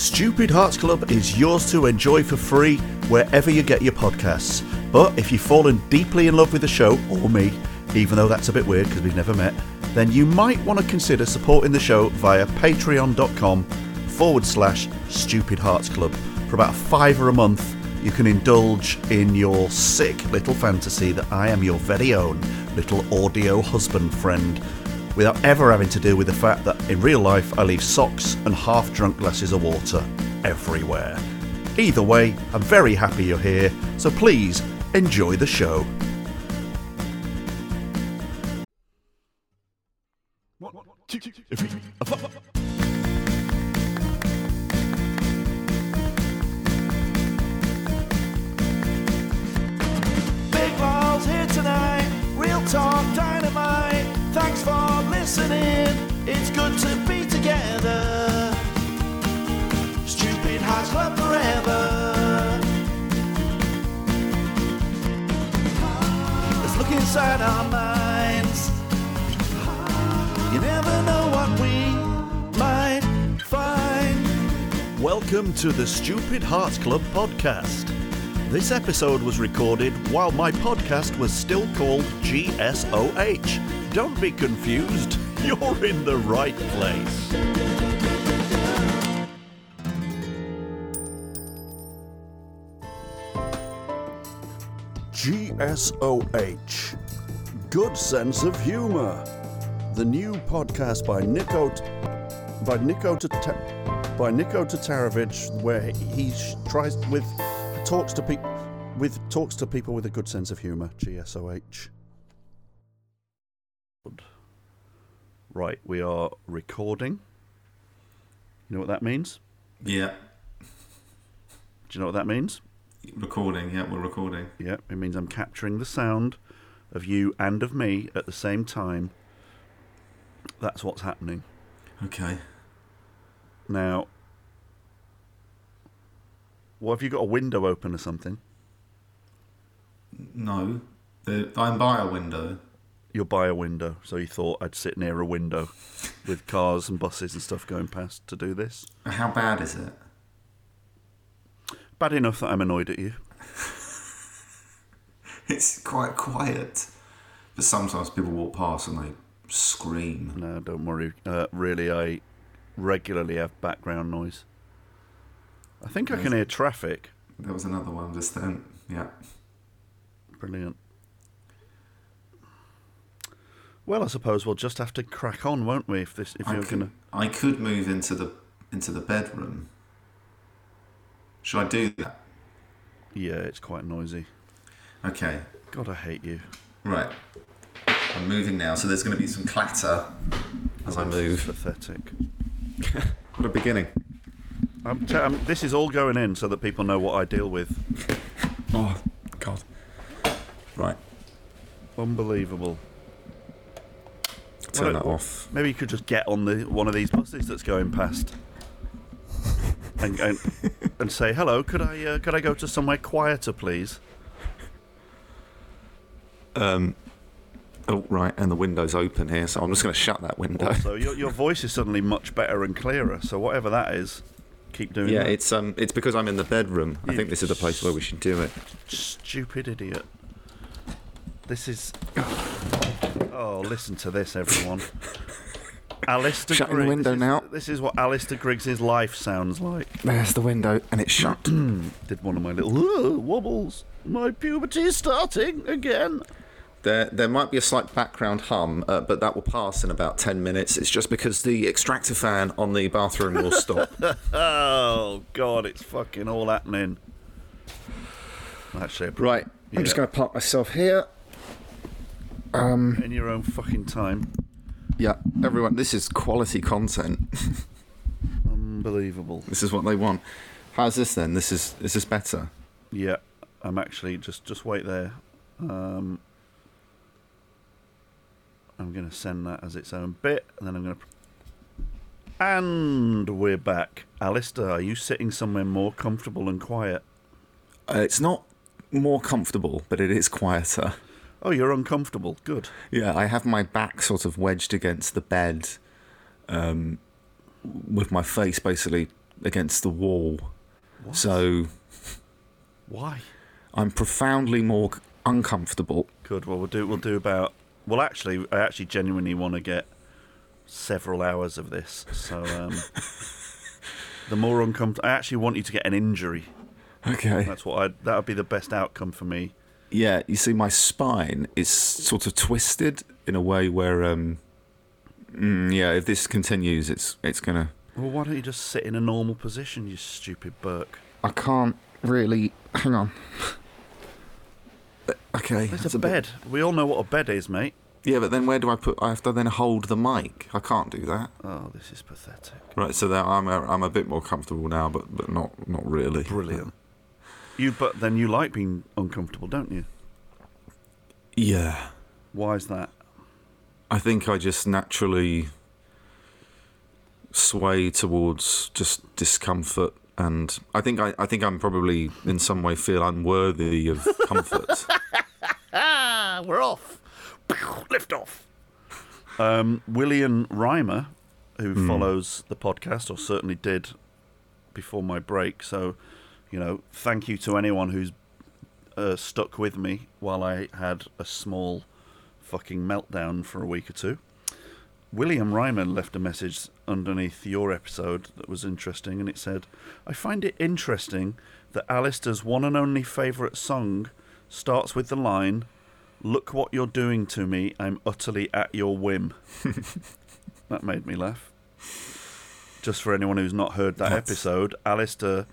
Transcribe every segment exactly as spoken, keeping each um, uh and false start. Stupid Hearts Club is yours to enjoy for free wherever you get your podcasts. But if you've fallen deeply in love with the show, or me, even though that's a bit weird because we've never met, then you might want to consider supporting the show via patreon.com forward slash Stupid Hearts Club. For about a fiver a month, you can indulge in your sick little fantasy that I am your very own little audio husband friend, without ever having to deal with the fact that in real life I leave socks and half-drunk glasses of water everywhere. Either way, I'm very happy you're here, so please enjoy the show. One, two, three, four. Big Miles here tonight, real talk dynamite. Thanks for listening, it's good to be together. Stupid Hearts Club forever. Let's look inside our minds. You never know what we might find. Welcome to the Stupid Hearts Club podcast. This episode was recorded while my podcast was still called G S O H. Don't be confused, you're in the right place. G S O H. Good sense of humour. The new podcast by Nico, by Nico, Tata, by Nico Tatarowicz, where he tries with talks to people with talks to people with a good sense of humour. G S O H. Right, we are recording. You know what that means? Yeah. Do you know what that means? Recording. Yeah, we're recording. Yeah, it means I'm capturing the sound of you and of me at the same time. That's what's happening. Okay. Now, what, have you got a window open or something? No. The, I'm by a window. You're by a window, so you thought I'd sit near a window with cars and buses and stuff going past to do this. How bad is it? Bad enough that I'm annoyed at you. It's quite quiet. But sometimes people walk past and they scream. No, don't worry. Uh, really, I regularly have background noise. I think There's, I can hear traffic. There was another one just then. Yeah. Brilliant. Well, I suppose we'll just have to crack on, won't we? If this, if I you're could, gonna, I could move into the into the bedroom. Should I do that? Yeah, it's quite noisy. Okay. God, I hate you. Right. I'm moving now, so there's going to be some clatter as I move. Pathetic. What a beginning. I'm t- I'm, this is all going in so that people know what I deal with. Oh, God. Right. Unbelievable. Turn that off. Maybe you could just get on the one of these buses that's going past and, and and say, hello, could I uh, could I go to somewhere quieter, please? Um... Oh, right, and the window's open here, so I'm just going to shut that window. Also, your your voice is suddenly much better and clearer, so whatever that is, keep doing it. Yeah, that. it's um, it's because I'm in the bedroom. You I think this is the place where we should do it. Stupid idiot. This is... Oh, listen to this, everyone. Alistair Shutting Griggs, the window this now. Is, this is what Alistair Griggs' life sounds like. There's the window, and it's shut. Did one of my little wobbles. My puberty is starting again. There there might be a slight background hum, uh, but that will pass in about ten minutes. It's just because the extractor fan on the bathroom will stop. Oh, God, it's fucking all happening. Actually, right, yeah. I'm just going to park myself here. Um, in your own fucking time. Yeah, everyone, this is quality content. Unbelievable. This is what they want. How's this then? This is, is this better? Yeah, I'm actually... Just, just wait there. Um... I'm going to send that as its own bit, and then I'm going to... And we're back. Alistair, are you sitting somewhere more comfortable and quiet? Uh, it's not more comfortable, but it is quieter. Oh, you're uncomfortable. Good. Yeah, I have my back sort of wedged against the bed, um, with my face basically against the wall. What? So... Why? I'm profoundly more uncomfortable. Good. Well, we'll do. We'll do about... Well, actually, I actually genuinely want to get several hours of this. So um, the more uncomfortable... I actually want you to get an injury. Okay. That's what I... That would be the best outcome for me. Yeah. You see, my spine is sort of twisted in a way where... Um, mm, yeah, if this continues, it's it's going to... Well, why don't you just sit in a normal position, you stupid Burke? I can't really... Hang on. Okay. It's that's a bed. Bit... We all know what a bed is, mate. Yeah, but then where do I put... I have to then hold the mic. I can't do that. Oh, this is pathetic. Right, so there, I'm a, I'm a bit more comfortable now, but, but not, not really. Brilliant. You, but then you like being uncomfortable, don't you? Yeah. Why is that? I think I just naturally sway towards just discomfort. And I think I, I think I'm probably in some way feel unworthy of comfort. We're off, lift off. Um, William Reimer, who mm. follows the podcast, or certainly did before my break. So, you know, thank you to anyone who's uh, stuck with me while I had a small fucking meltdown for a week or two. William Reimer left a message underneath your episode that was interesting, and it said, I find it interesting that Alistair's one and only favourite song starts with the line, look what you're doing to me, I'm utterly at your whim. That made me laugh. Just for anyone who's not heard that That's... episode, Alistair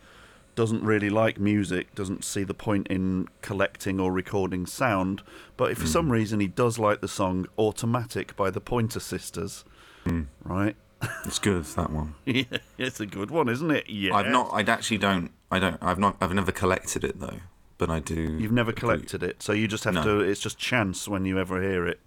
doesn't really like music, doesn't see the point in collecting or recording sound, but if for mm. some reason he does like the song Automatic by the Pointer Sisters, mm. right? It's good, that one. Yeah, it's a good one, isn't it? Yeah. I've not. I actually don't. I don't. I've not. I've never collected it though, but I do. You've never collected do, it, so you just have no. to. It's just chance when you ever hear it.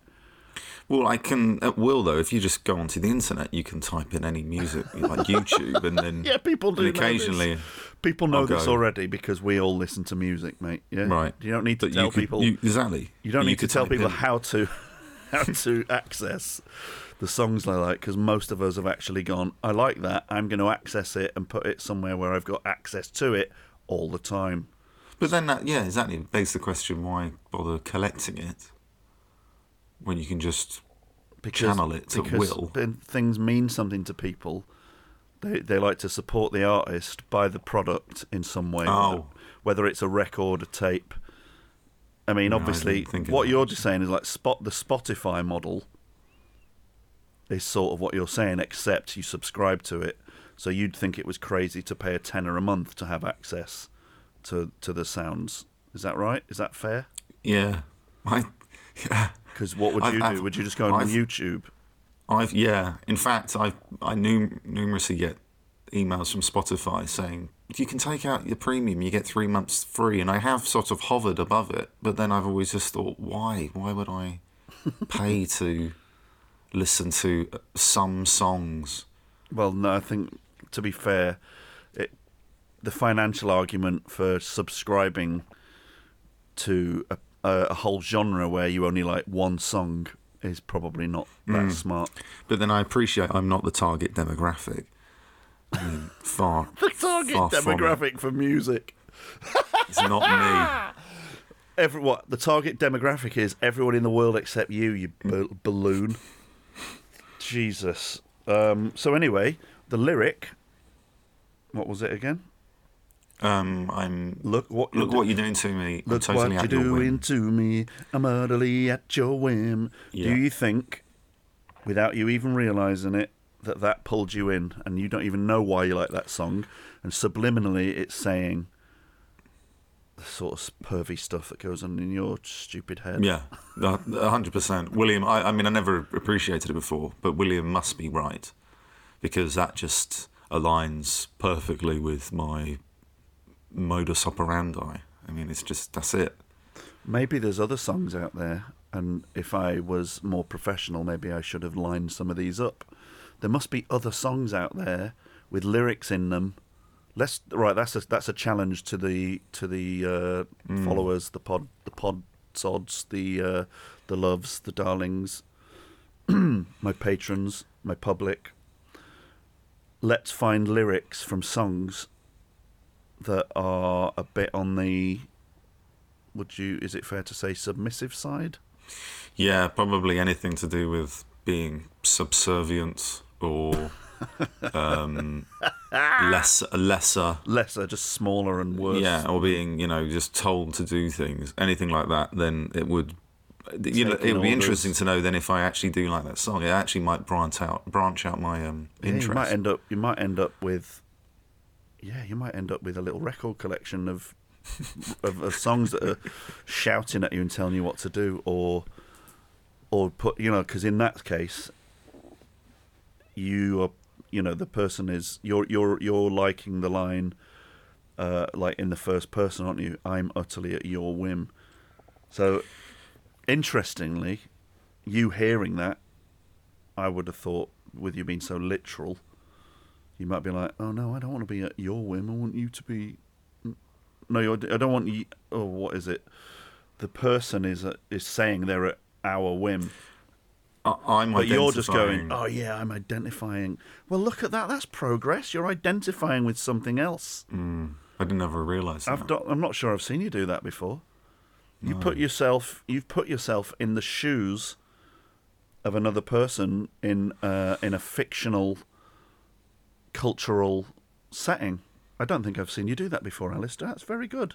Well, I can at will though. If you just go onto the internet, you can type in any music like YouTube, and then yeah, people do. Occasionally, know this. people know I'll this go. already because we all listen to music, mate. Yeah, right. You don't need to but tell you could, people you, exactly. You don't you need to tell people in. how to how to access the songs I like, because most of us have actually gone, I like that, I'm going to access it and put it somewhere where I've got access to it all the time. But then, that, yeah, exactly, it begs the question, why bother collecting it when you can just because, channel it to because will? Because things mean something to people. They they like to support the artist by the product in some way, oh. whether, whether it's a record, a tape. I mean, no, obviously, I what you're just saying is like spot the Spotify model is sort of what you're saying, except you subscribe to it. So you'd think it was crazy to pay a tenner a month to have access to to the sounds. Is that right? Is that fair? Yeah. Because yeah. what would you I've, do? I've, would you just go on I've, YouTube? I've yeah. In fact, I've, I num- numerously get emails from Spotify saying, if you can take out your premium, you get three months free. And I have sort of hovered above it. But then I've always just thought, why? Why would I pay to... listen to some songs? Well, no, I think, to be fair, it, the financial argument for subscribing to a, a whole genre where you only like one song is probably not that mm. smart. But then I appreciate I'm not the target demographic. I mean, far The target far demographic for music. It's not me. Every, what, the target demographic is everyone in the world except you, you b- balloon. Jesus. Um, so anyway, the lyric. What was it again? Um, I'm look what look do- what you're doing to me. Look I'm totally what you're doing whim. to me. I'm utterly at your whim. Yeah. Do you think, without you even realising it, that that pulled you in, and you don't even know why you like that song, and subliminally it's saying the sort of pervy stuff that goes on in your stupid head? Yeah, one hundred percent. William, I, I mean, I never appreciated it before, but William must be right, because that just aligns perfectly with my modus operandi. I mean, it's just, that's it. Maybe there's other songs out there, and if I was more professional, maybe I should have lined some of these up. There must be other songs out there with lyrics in them. Let's right. That's a, that's a challenge to the to the uh, mm. followers, the pod, the pod sods, the uh, the loves, the darlings, my patrons, my public. let's find lyrics from songs that are a bit on the, would you, is it fair to say, submissive side? Yeah, probably anything to do with being subservient or um, less, lesser. Lesser, just smaller and worse. Yeah, or being, you know, just told to do things, anything like that, then it would, you know, it would be interesting to know then if I actually do like that song. It actually might branch out, branch out my um, interest. Yeah, you might end up, you might end up with, yeah, you might end up with a little record collection of of, of songs that are shouting at you and telling you what to do, or or put, you know, because in that case, you are, you know, the person is you're you're you're liking the line, uh, like in the first person, aren't you? I'm utterly at your whim. So, interestingly, you hearing that, I would have thought, with you being so literal, you might be like, oh no, I don't want to be at your whim. I want you to be. No, I don't want you. Oh, what is it? The person is uh, is saying they're at our whim. I, I'm but you're just going, oh yeah, I'm identifying. Well, look at that. That's progress. You're identifying with something else. Mm, I didn't ever realise that. I've do- I'm not sure I've seen you do that before. You no. put yourself. You've put yourself in the shoes of another person in uh, in a fictional cultural setting. I don't think I've seen you do that before, Alistair. That's very good.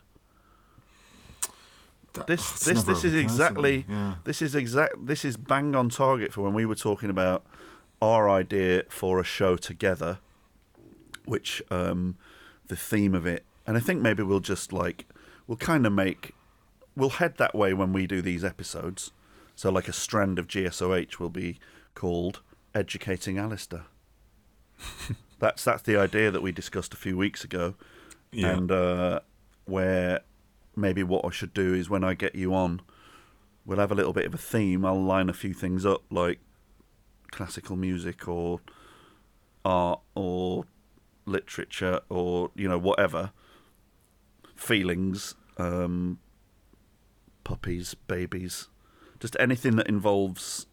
That, this oh, this this is exactly yeah. this is exact this is bang on target for when we were talking about our idea for a show together, which um, the theme of it, and I think maybe we'll just like we'll kind of make we'll head that way when we do these episodes. So like a strand of G S O H will be called Educating Alistair. That's that's the idea that we discussed a few weeks ago, yeah. and uh, where maybe what I should do is when I get you on, we'll have a little bit of a theme. I'll line a few things up like classical music or art or literature or, you know, whatever, feelings, um, puppies, babies, just anything that involves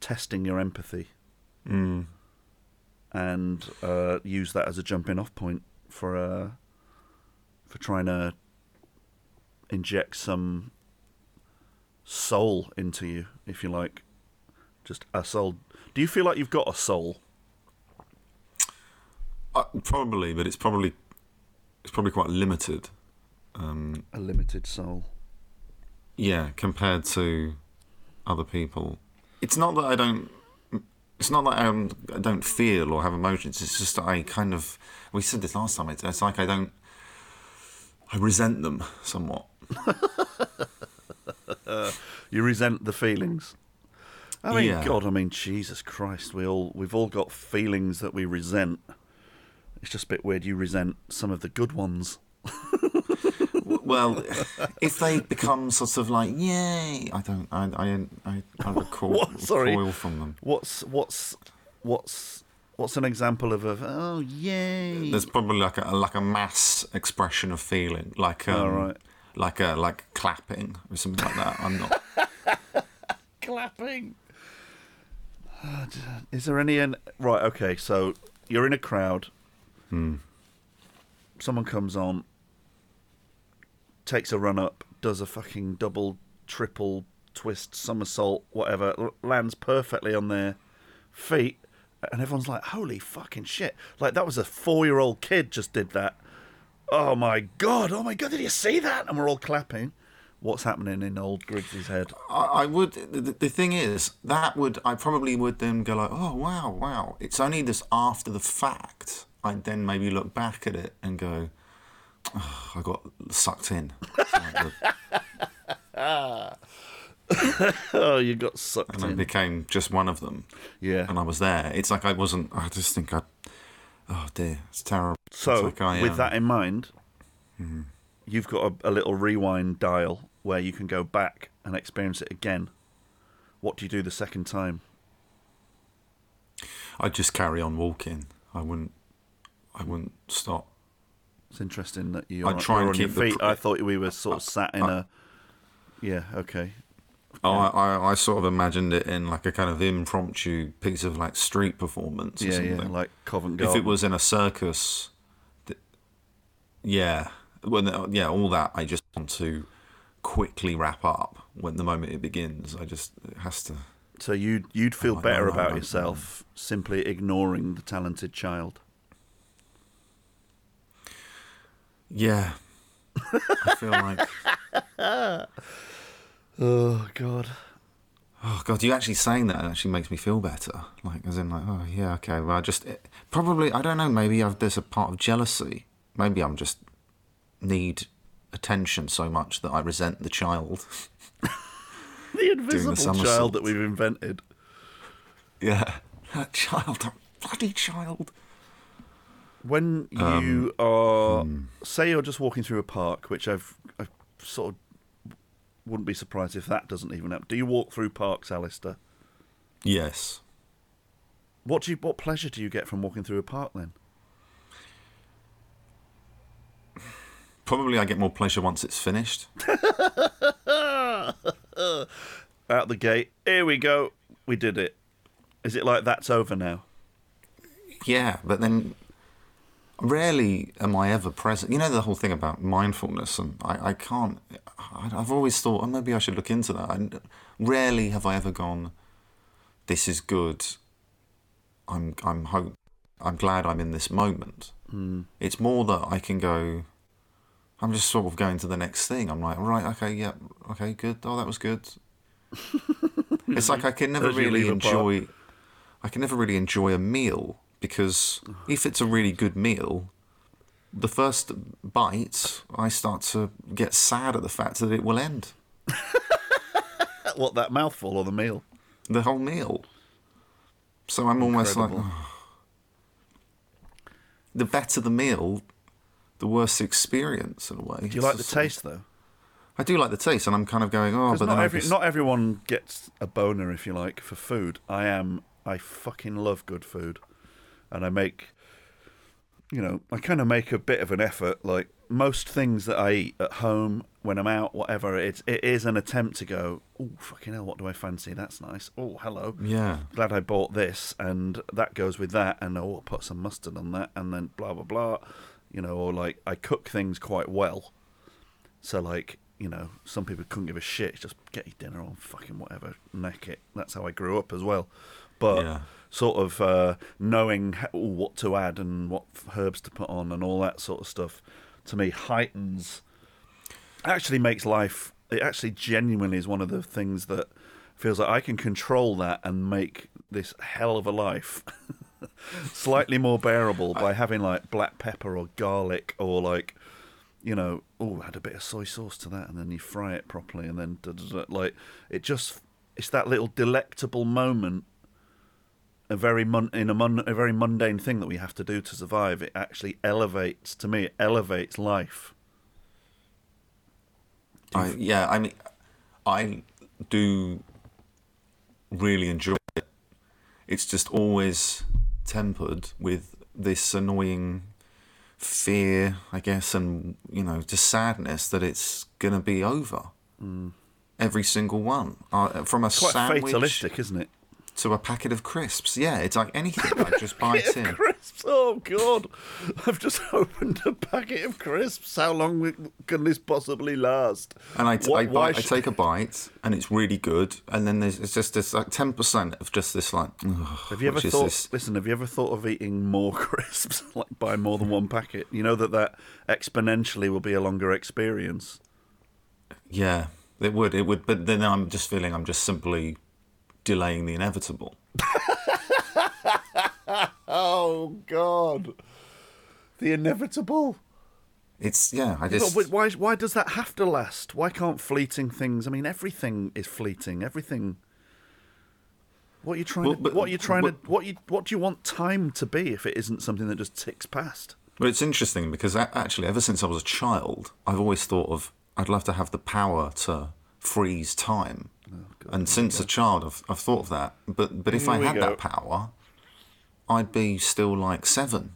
testing your empathy. Mm. And uh, use that as a jumping-off point for uh, for trying to inject some soul into you, if you like. Just a soul. Do you feel like you've got a soul? Uh, probably, but it's probably it's probably quite limited. Um, a limited soul. Yeah, compared to other people. It's not that I don't. It's not like I'm, I don't feel or have emotions. It's just I kind of... We said this last time. It's, it's like I don't... I resent them somewhat. You resent the feelings. I mean, yeah. God, I mean, Jesus Christ. We all, we've all got feelings that we resent. It's just a bit weird. You resent some of the good ones. Well, if they become sort of like, yay, I don't, I, I, I, I recoil, what, sorry. recoil from them. What's, what's, what's, what's an example of a, oh, yay? There's probably like a like a mass expression of feeling, like um, oh, right. like a like clapping or something like that. I'm not clapping. Is there any an... right? Okay, so you're in a crowd. Hmm. Someone comes on. Takes a run up, does a fucking double, triple, twist, somersault, whatever, lands perfectly on their feet, and everyone's like, holy fucking shit. Like, that was a four-year-old kid just did that. Oh, my God. Oh, my God. Did you see that? And we're all clapping. What's happening in old Griggs' head? I, I would... The, the thing is, that would... I probably would then go like, oh, wow, wow. It's only this after the fact I then maybe look back at it and go... Oh, I got sucked in. Oh, you got sucked in. And I in. became just one of them. Yeah. And I was there. It's like I wasn't, I just think I, oh dear, it's terrible. So, it's like I, with um, that in mind, mm-hmm. you've got a, a little rewind dial where you can go back and experience it again. What do you do the second time? I'd just carry on walking. I wouldn't, I wouldn't stop. It's interesting that you are on your feet. The pr- I thought we were sort of sat in I, a... Yeah, okay. Oh, yeah. I, I, I sort of imagined it in like a kind of impromptu piece of like street performance or yeah, something. Yeah, like Covent Garden. If it was in a circus, th- yeah, when yeah, all that I just want to quickly wrap up when the moment it begins. I just it has to. So you'd you'd feel like, better no, no, about no, no, yourself no. simply ignoring the talented child. Yeah, I feel like. Oh God! Oh God! You actually saying that actually makes me feel better. Like, as in, like, oh yeah, okay. Well, I just it, probably I don't know. Maybe I've, there's a part of jealousy. Maybe I'm just need attention so much that I resent the child. The invisible the child that we've invented. Yeah, that child, that bloody child. When you um, are, hmm. say, you're just walking through a park, which I've, I've sort of. Wouldn't be surprised if that doesn't even happen. Do you walk through parks, Alistair? Yes. What do you? What pleasure do you get from walking through a park then? Probably, I get more pleasure once it's finished. Out the gate. Here we go. We did it. Is it like that's over now? Yeah, but then rarely am I ever present. You know the whole thing about mindfulness, and I, I can't. I've always thought, oh, maybe I should look into that. I, rarely have I ever gone, this is good. I'm, I'm hope. I'm glad I'm in this moment. Mm. It's more that I can go. I'm just sort of going to the next thing. I'm like, right, okay, yeah, okay, good. Oh, that was good. It's like I can never There's really enjoy. Part. I can never really enjoy a meal. Because if it's a really good meal, the first bite, I start to get sad at the fact that it will end. What, that mouthful or the meal? The whole meal. So I'm almost Incredible. like, oh. The better the meal, the worse the experience, in a way. Do you it's like the taste, like, though? I do like the taste, and I'm kind of going, oh, but not, then every, just... not everyone gets a boner, if you like, for food. I am, I fucking love good food. And I make, you know, I kind of make a bit of an effort. Like most things that I eat at home, when I'm out, whatever, it's, it is an attempt to go, oh, fucking hell, what do I fancy? That's nice. Oh, hello. Yeah. Glad I bought this. And that goes with that. And oh, I'll put some mustard on that. And then blah, blah, blah. You know, or like I cook things quite well. So like, you know, some people couldn't give a shit. Just get your dinner on, fucking whatever, neck it. That's how I grew up as well. But yeah. sort of uh, knowing how, what to add and what herbs to put on and all that sort of stuff, to me, heightens, actually makes life, it actually genuinely is one of the things that feels like I can control that and make this hell of a life slightly more bearable by having like black pepper or garlic or like, you know, oh, add a bit of soy sauce to that and then you fry it properly and then da, da, da, like it just, it's that little delectable moment. A very mun- in a, mun- a very mundane thing that we have to do to survive, it actually elevates, to me, it elevates life. I, yeah, I mean, I do really enjoy it. It's just always tempered with this annoying fear, I guess, and, you know, just sadness that it's going to be over. Mm. Every single one. Uh, from a it's quite sandwich... Quite fatalistic, isn't it? To a packet of crisps. Yeah, it's like anything. I just bite in. Crisps. Oh, God. I've just opened a packet of crisps. How long can this possibly last? And I, t- what, I, bite, should... I take a bite, and it's really good. And then there's it's just this like ten percent of just this like. Have you ever thought? This? Listen, have you ever thought of eating more crisps? Like buy more than one packet. You know that that exponentially will be a longer experience. Yeah, it would. It would. But then I'm just feeling I'm just simply. Delaying the inevitable. Oh God, the inevitable. It's yeah. I just but why? Why does that have to last? Why can't fleeting things? I mean, everything is fleeting. Everything. What are you trying? Well, to, but, what are you trying but, to? What you? What do you want time to be if it isn't something that just ticks past? Well, it's interesting because actually, ever since I was a child, I've always thought of I'd love to have the power to freeze time. Oh, God, and since a child, I've, I've thought of that. But but if Here I had go. that power, I'd be still like seven.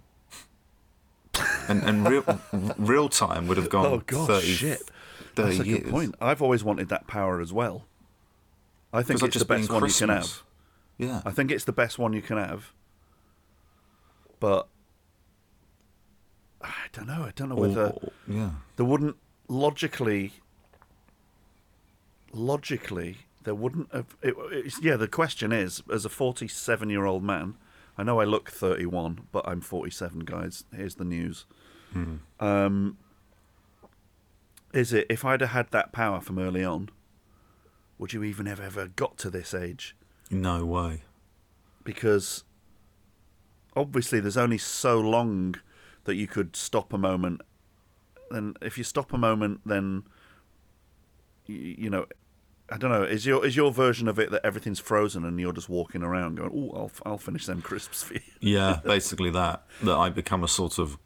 and and real real time would have gone oh, God, thirty, shit. thirty That's a years. Good point. I've always wanted that power as well. I think it's the best one you can have. Yeah. I think it's the best one you can have. But I don't know. I don't know whether or, yeah. there wouldn't logically logically there wouldn't have it, it's, yeah, the question is, as a forty-seven-year-old man, I know I look thirty-one, but I'm forty-seven, guys. Here's the news. Mm. Um, is it, if I'd have had that power from early on, would you even have ever got to this age? No way. Because obviously there's only so long that you could stop a moment. And if you stop a moment, then, you, you know, I don't know. Is your is your version of it that everything's frozen and you're just walking around going, "Oh, I'll I'll finish them crisps for you." Yeah, basically that that I become a sort of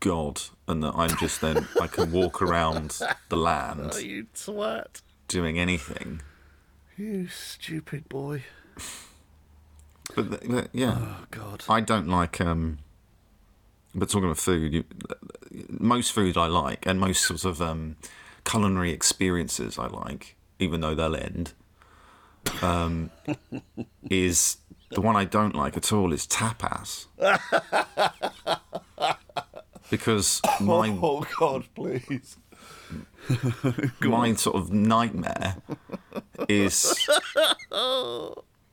god and that I'm just then I can walk around the land. Oh, you twat! Doing anything. You stupid boy. But, the, but yeah. Oh God. I don't like um. But talking of food, you, most food I like, and most sort of um, culinary experiences I like, even though they'll end, um, is the one I don't like at all is tapas. Because my... Oh, God, please. My sort of nightmare is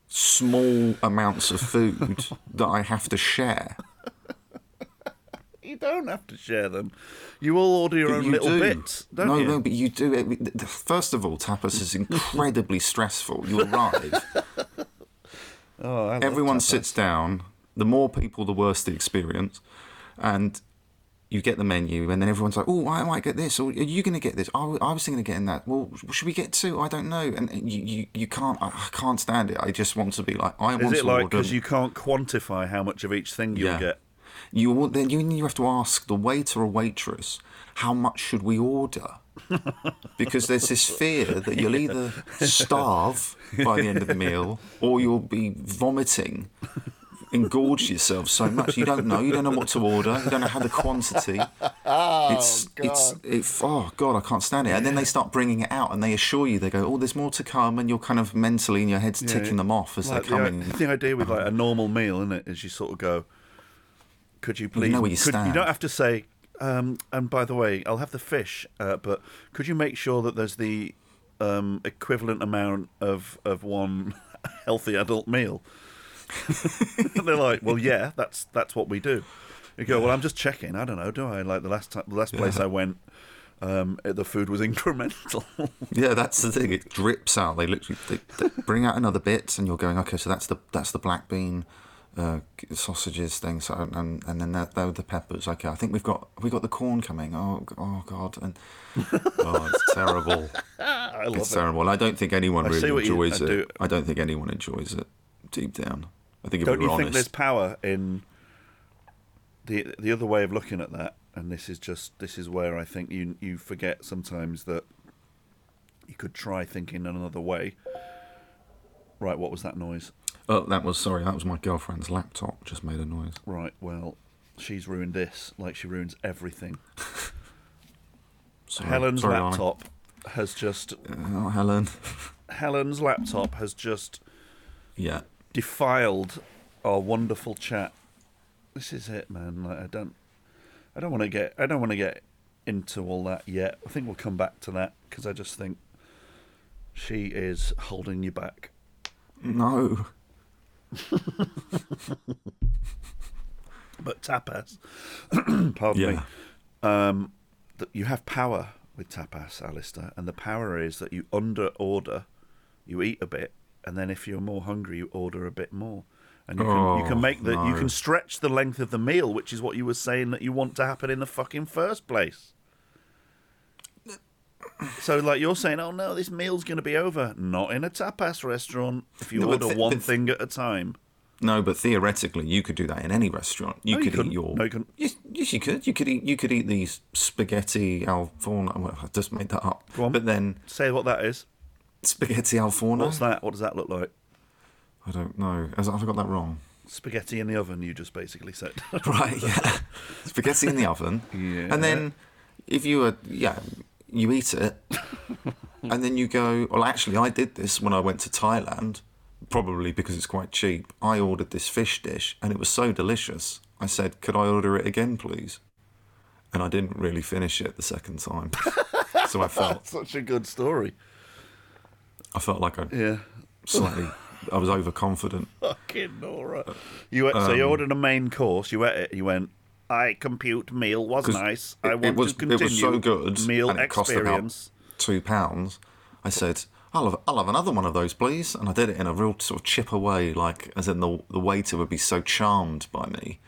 small amounts of food that I have to share. You don't have to share them. You all order your but own you little do. bits, don't no, you? No, no, but you do. First of all, tapas is incredibly stressful. You arrive. Oh, I Everyone love tapas. Sits down. The more people, the worse the experience. And you get the menu, and then everyone's like, "Oh, I might get this," or "Are you going to get this?" Oh, I was thinking of getting that. Well, should we get two? I don't know. And you, you, you can't. I can't stand it. I just want to be like, I want to order. Is it like because you can't quantify how much of each thing you'll yeah. get? You then you you have to ask the waiter or waitress, how much should we order? Because there's this fear that you'll either starve by the end of the meal or you'll be vomiting, engorge yourself so much. You don't know. You don't know what to order. You don't know how the quantity. Oh, it's, God. It's, it, oh, God, I can't stand it. And then they start bringing it out and they assure you, they go, "Oh, there's more to come," and you're kind of mentally in your head's yeah, ticking them off as like they come the, in. The idea with like a normal meal, isn't it, is you sort of go, "Could you please..." You know where you could, stand. You don't have to say, um, "And by the way, I'll have the fish, uh, but could you make sure that there's the um, equivalent amount of, of one healthy adult meal?" And they're like, "Well, yeah, that's that's what we do." You go, "Well, I'm just checking. I don't know, do I? Like the last time, the last place yeah. I went, um, the food was incremental." Yeah, that's the thing. It drips out. They literally they, they bring out another bit, and you're going, "Okay, so that's the that's the black bean." Uh, sausages, things, and and then that they were the peppers. Okay, I think we've got we got the corn coming. Oh, oh God, and oh, it's terrible. I love it's it. terrible. I don't think anyone I really enjoys you, I it. Do. I don't think anyone enjoys it deep down. I think if don't we were you honest, think there's power in the the other way of looking at that? And this is just this is where I think you you forget sometimes that you could try thinking another way. Right, what was that noise? Oh, that was, sorry, that was my girlfriend's laptop, just made a noise. Right, well, she's ruined this, like she ruins everything. sorry, Helen's sorry, laptop I... has just... Oh, Helen. Helen's laptop has just yeah. defiled our wonderful chat. This is it, man. Like, I don't I don't want to get I don't want to get into all that yet. I think we'll come back to that, because I just think she is holding you back. No. But tapas, pardon yeah. me. Um, that you have power with tapas, Alistair, and the power is that you under order, you eat a bit, and then if you're more hungry, you order a bit more, and you can oh, you can make the no. you can stretch the length of the meal, which is what you were saying that you want to happen in the fucking first place. So, like, you're saying, "Oh, no, this meal's going to be over." Not in a tapas restaurant, if you no, order th- one th- thing at a time. No, but theoretically, you could do that in any restaurant. You no, could you eat your... No, you couldn't. Yes, yes, you could. You could eat You could eat these spaghetti al forno... Well, I just made that up. Go on. But then... Say what that is. Spaghetti al forno. What's that? What does that look like? I don't know. I got that wrong. Spaghetti in the oven, you just basically said. Right, yeah. Spaghetti in the oven. Yeah. And then, if you were... Yeah... You eat it, Mm. And then you go, well, actually, I did this when I went to Thailand, probably because it's quite cheap. I ordered this fish dish, and it was so delicious. I said, could I order it again, please? And I didn't really finish it the second time. So I felt... That's such a good story. I felt like I... Yeah. Slightly... I was overconfident. Fucking Nora. You went, um, so you ordered a main course. You ate it. You went, I compute meal was nice. It, I want it was, to continue. It was so good. Meal and it experience. Cost about two pounds. I said, I'll have, I'll have another one of those, please. And I did it in a real sort of chipper way, like as in the the waiter would be so charmed by me.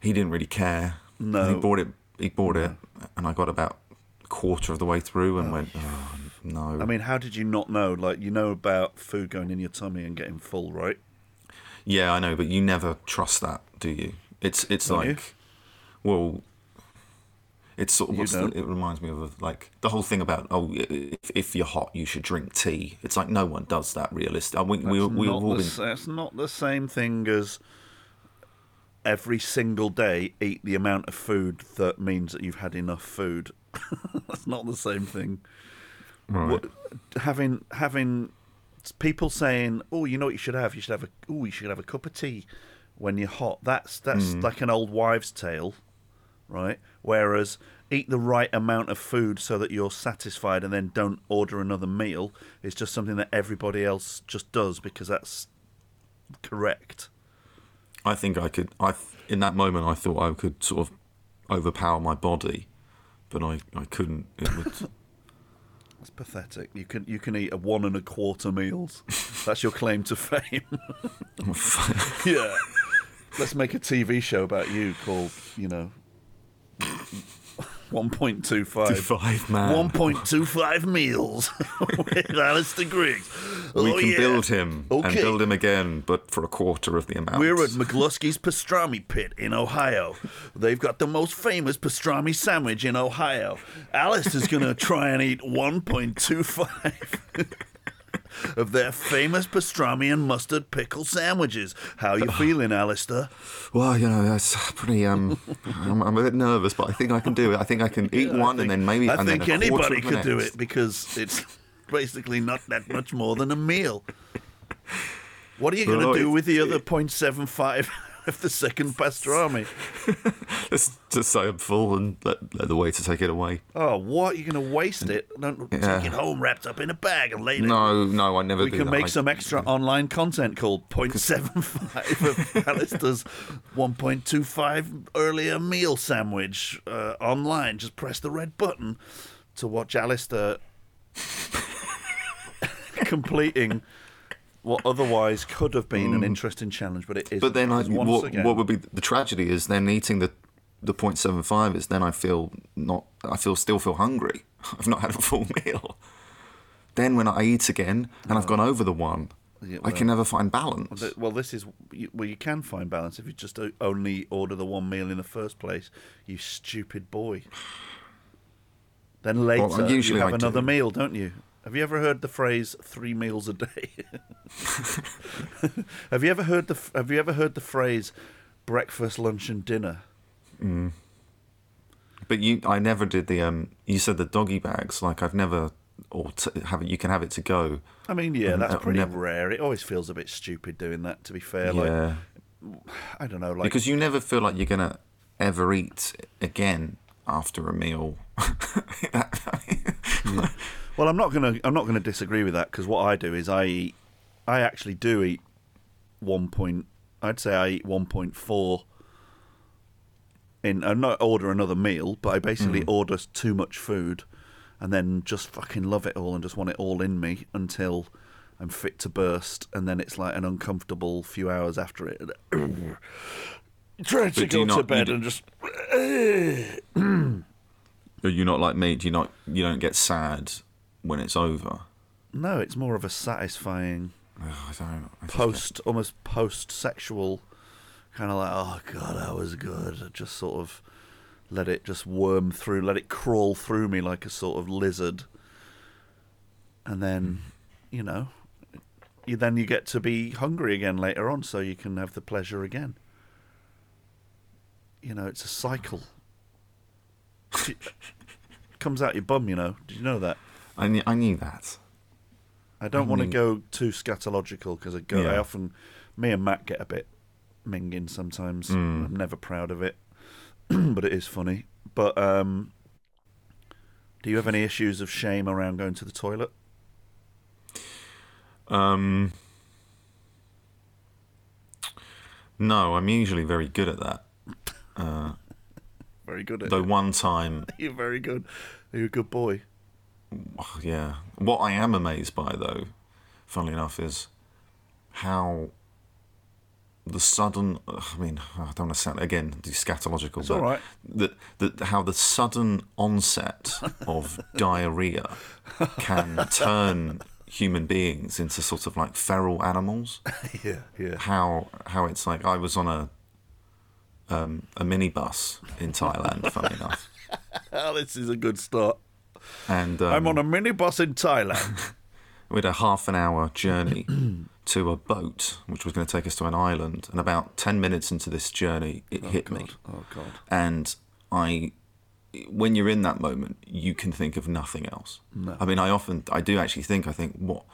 He didn't really care. No. He bought it. He bought it, and I got about a quarter of the way through and oh. went. Oh, no. I mean, how did you not know? Like, you know about food going in your tummy and getting full, right? Yeah, I know, but you never trust that, do you? It's it's don't like, you? Well, it's sort of, what's the, it reminds me of, like, the whole thing about, oh, if, if you're hot, you should drink tea. It's like, no one does that realistically. We, we, we, been... That's not the same thing as every single day eat the amount of food that means that you've had enough food. That's not the same thing. Right. What, having having people saying, "Oh, you know what you should have? You should have a oh, you should have a cup of tea when you're hot." That's that's mm. like an old wives' tale, right? Whereas eat the right amount of food so that you're satisfied, and then don't order another meal. It's just something that everybody else just does because that's correct. I think I could. I in that moment I thought I could sort of overpower my body, but I, I couldn't. It would. That's pathetic. You can you can eat a one and a quarter meals. That's your claim to fame. Yeah. Let's make a T V show about you called, you know, one point two five man. one point two five meals with Alistair Griggs. We oh, can yeah. build him okay. and build him again, but for a quarter of the amount. We're at McGlusky's Pastrami Pit in Ohio. They've got the most famous pastrami sandwich in Ohio. Alistair's going to try and eat one point two five of their famous pastrami and mustard pickle sandwiches. How you feeling, Alistair? Well, you know, that's pretty. Um, I'm, I'm a bit nervous, but I think I can do it. I think I can eat yeah, one, think, and then maybe. I and think then anybody could next. do it because it's basically not that much more than a meal. What are you going to well, do with the other zero point seven five of the second pastrami? Just, just say I'm full and let, let the waiter take it away. Oh, what? You're going to waste it? Don't yeah. take it home wrapped up in a bag and later. No, no, I never we do that. We can make I, some extra I, online content called zero point seven five of Alistair's one point two five earlier meal sandwich uh, online. Just press the red button to watch Alistair completing what otherwise could have been mm. an interesting challenge, but it is. But then, I, what, again, what would be the tragedy is then eating the the zero point seven five is then I feel not. I feel still feel hungry. I've not had a full meal. Then when I eat again and oh. I've gone over the one, yeah, well, I can never find balance. Well, this is well, you can find balance if you just only order the one meal in the first place. You stupid boy. Then later well, you have I another do. meal, don't you? Have you ever heard the phrase three meals a day? have you ever heard the Have you ever heard the phrase breakfast, lunch, and dinner? Mm. But you, I never did the. Um, you said the doggy bags. Like I've never, or t- have it, you can have it to go. I mean, yeah, and, that's uh, pretty never... rare. It always feels a bit stupid doing that. To be fair, yeah. Like I don't know, like because you never feel like you're gonna ever eat again after a meal. yeah. Well, I'm not gonna. I'm not gonna disagree with that because what I do is I eat. I actually do eat one point. I'd say I eat one point four. In I not order another meal, but I basically mm. order too much food, and then just fucking love it all and just want it all in me until I'm fit to burst, and then it's like an uncomfortable few hours after it. Try to go not, to bed and just. Are you not like me? Do you not? You don't get sad. When it's over, no, it's more of a satisfying oh, I don't, I post, get... almost post-sexual kind of like, oh god, that was good. Just sort of let it just worm through, let it crawl through me like a sort of lizard, and then you know, you then you get to be hungry again later on, so you can have the pleasure again. You know, it's a cycle. It comes out your bum, you know. Did you know that? I knew, I knew that. I don't I want knew. to go too scatological because I go. Yeah. I often, me and Matt get a bit minging sometimes. Mm. I'm never proud of it, but it is funny. But um, do you have any issues of shame around going to the toilet? Um, no, I'm usually very good at that. Uh, very good at though it. Though one time... You're very good. You're a good boy. Yeah. What I am amazed by, though, funnily enough, is how the sudden... I mean, I don't want to sound, again, scatological. It's but all right. The, the, how the sudden onset of diarrhoea can turn... human beings into sort of like feral animals. Yeah, yeah. How how it's like I was on a um, a minibus in Thailand. Funny enough. Oh, this is a good start. And um, I'm on a minibus in Thailand. We had a half an hour journey to a boat, which was going to take us to an island. And about ten minutes into this journey, it oh, hit God. me. Oh God! And I. When you're in that moment, you can think of nothing else. No. I mean, I often, I do actually think, I think, what,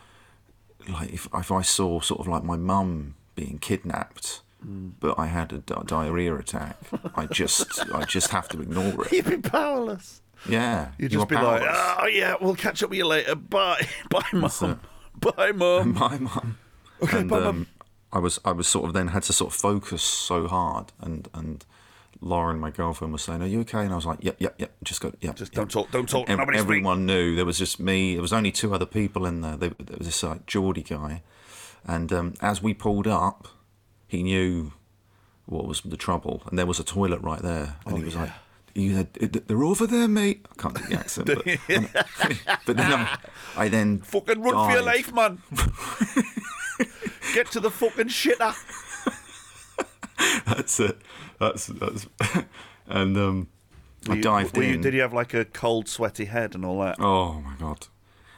like, if if I saw sort of like my mum being kidnapped, mm. but I had a di- diarrhea attack, I just, I just have to ignore it. You'd be powerless. Yeah. You'd just you be powerless. Like, oh yeah, we'll catch up with you later. Bye, bye, mum. So, bye, mum. Bye, mum. Okay, and, bye, um, mum. I was, I was sort of then had to sort of focus so hard and and. Lauren, my girlfriend, was saying, "Are you okay?" And I was like, "Yep, yep, yep. Just go. Yep, just yep. don't talk. Don't talk. Every, everyone knew there was just me. There was only two other people in there. There was this like Geordie guy, and um, as we pulled up, he knew what was the trouble, and there was a toilet right there, and oh, he was yeah. like, "You had, they're over there, mate." I can't do the accent, but, and, but then I, I then fucking run died. For your life, man. Get to the fucking shitter. That's it. That's that's, and um, I you, dived in. You, did you have like a cold, sweaty head and all that? Oh my God!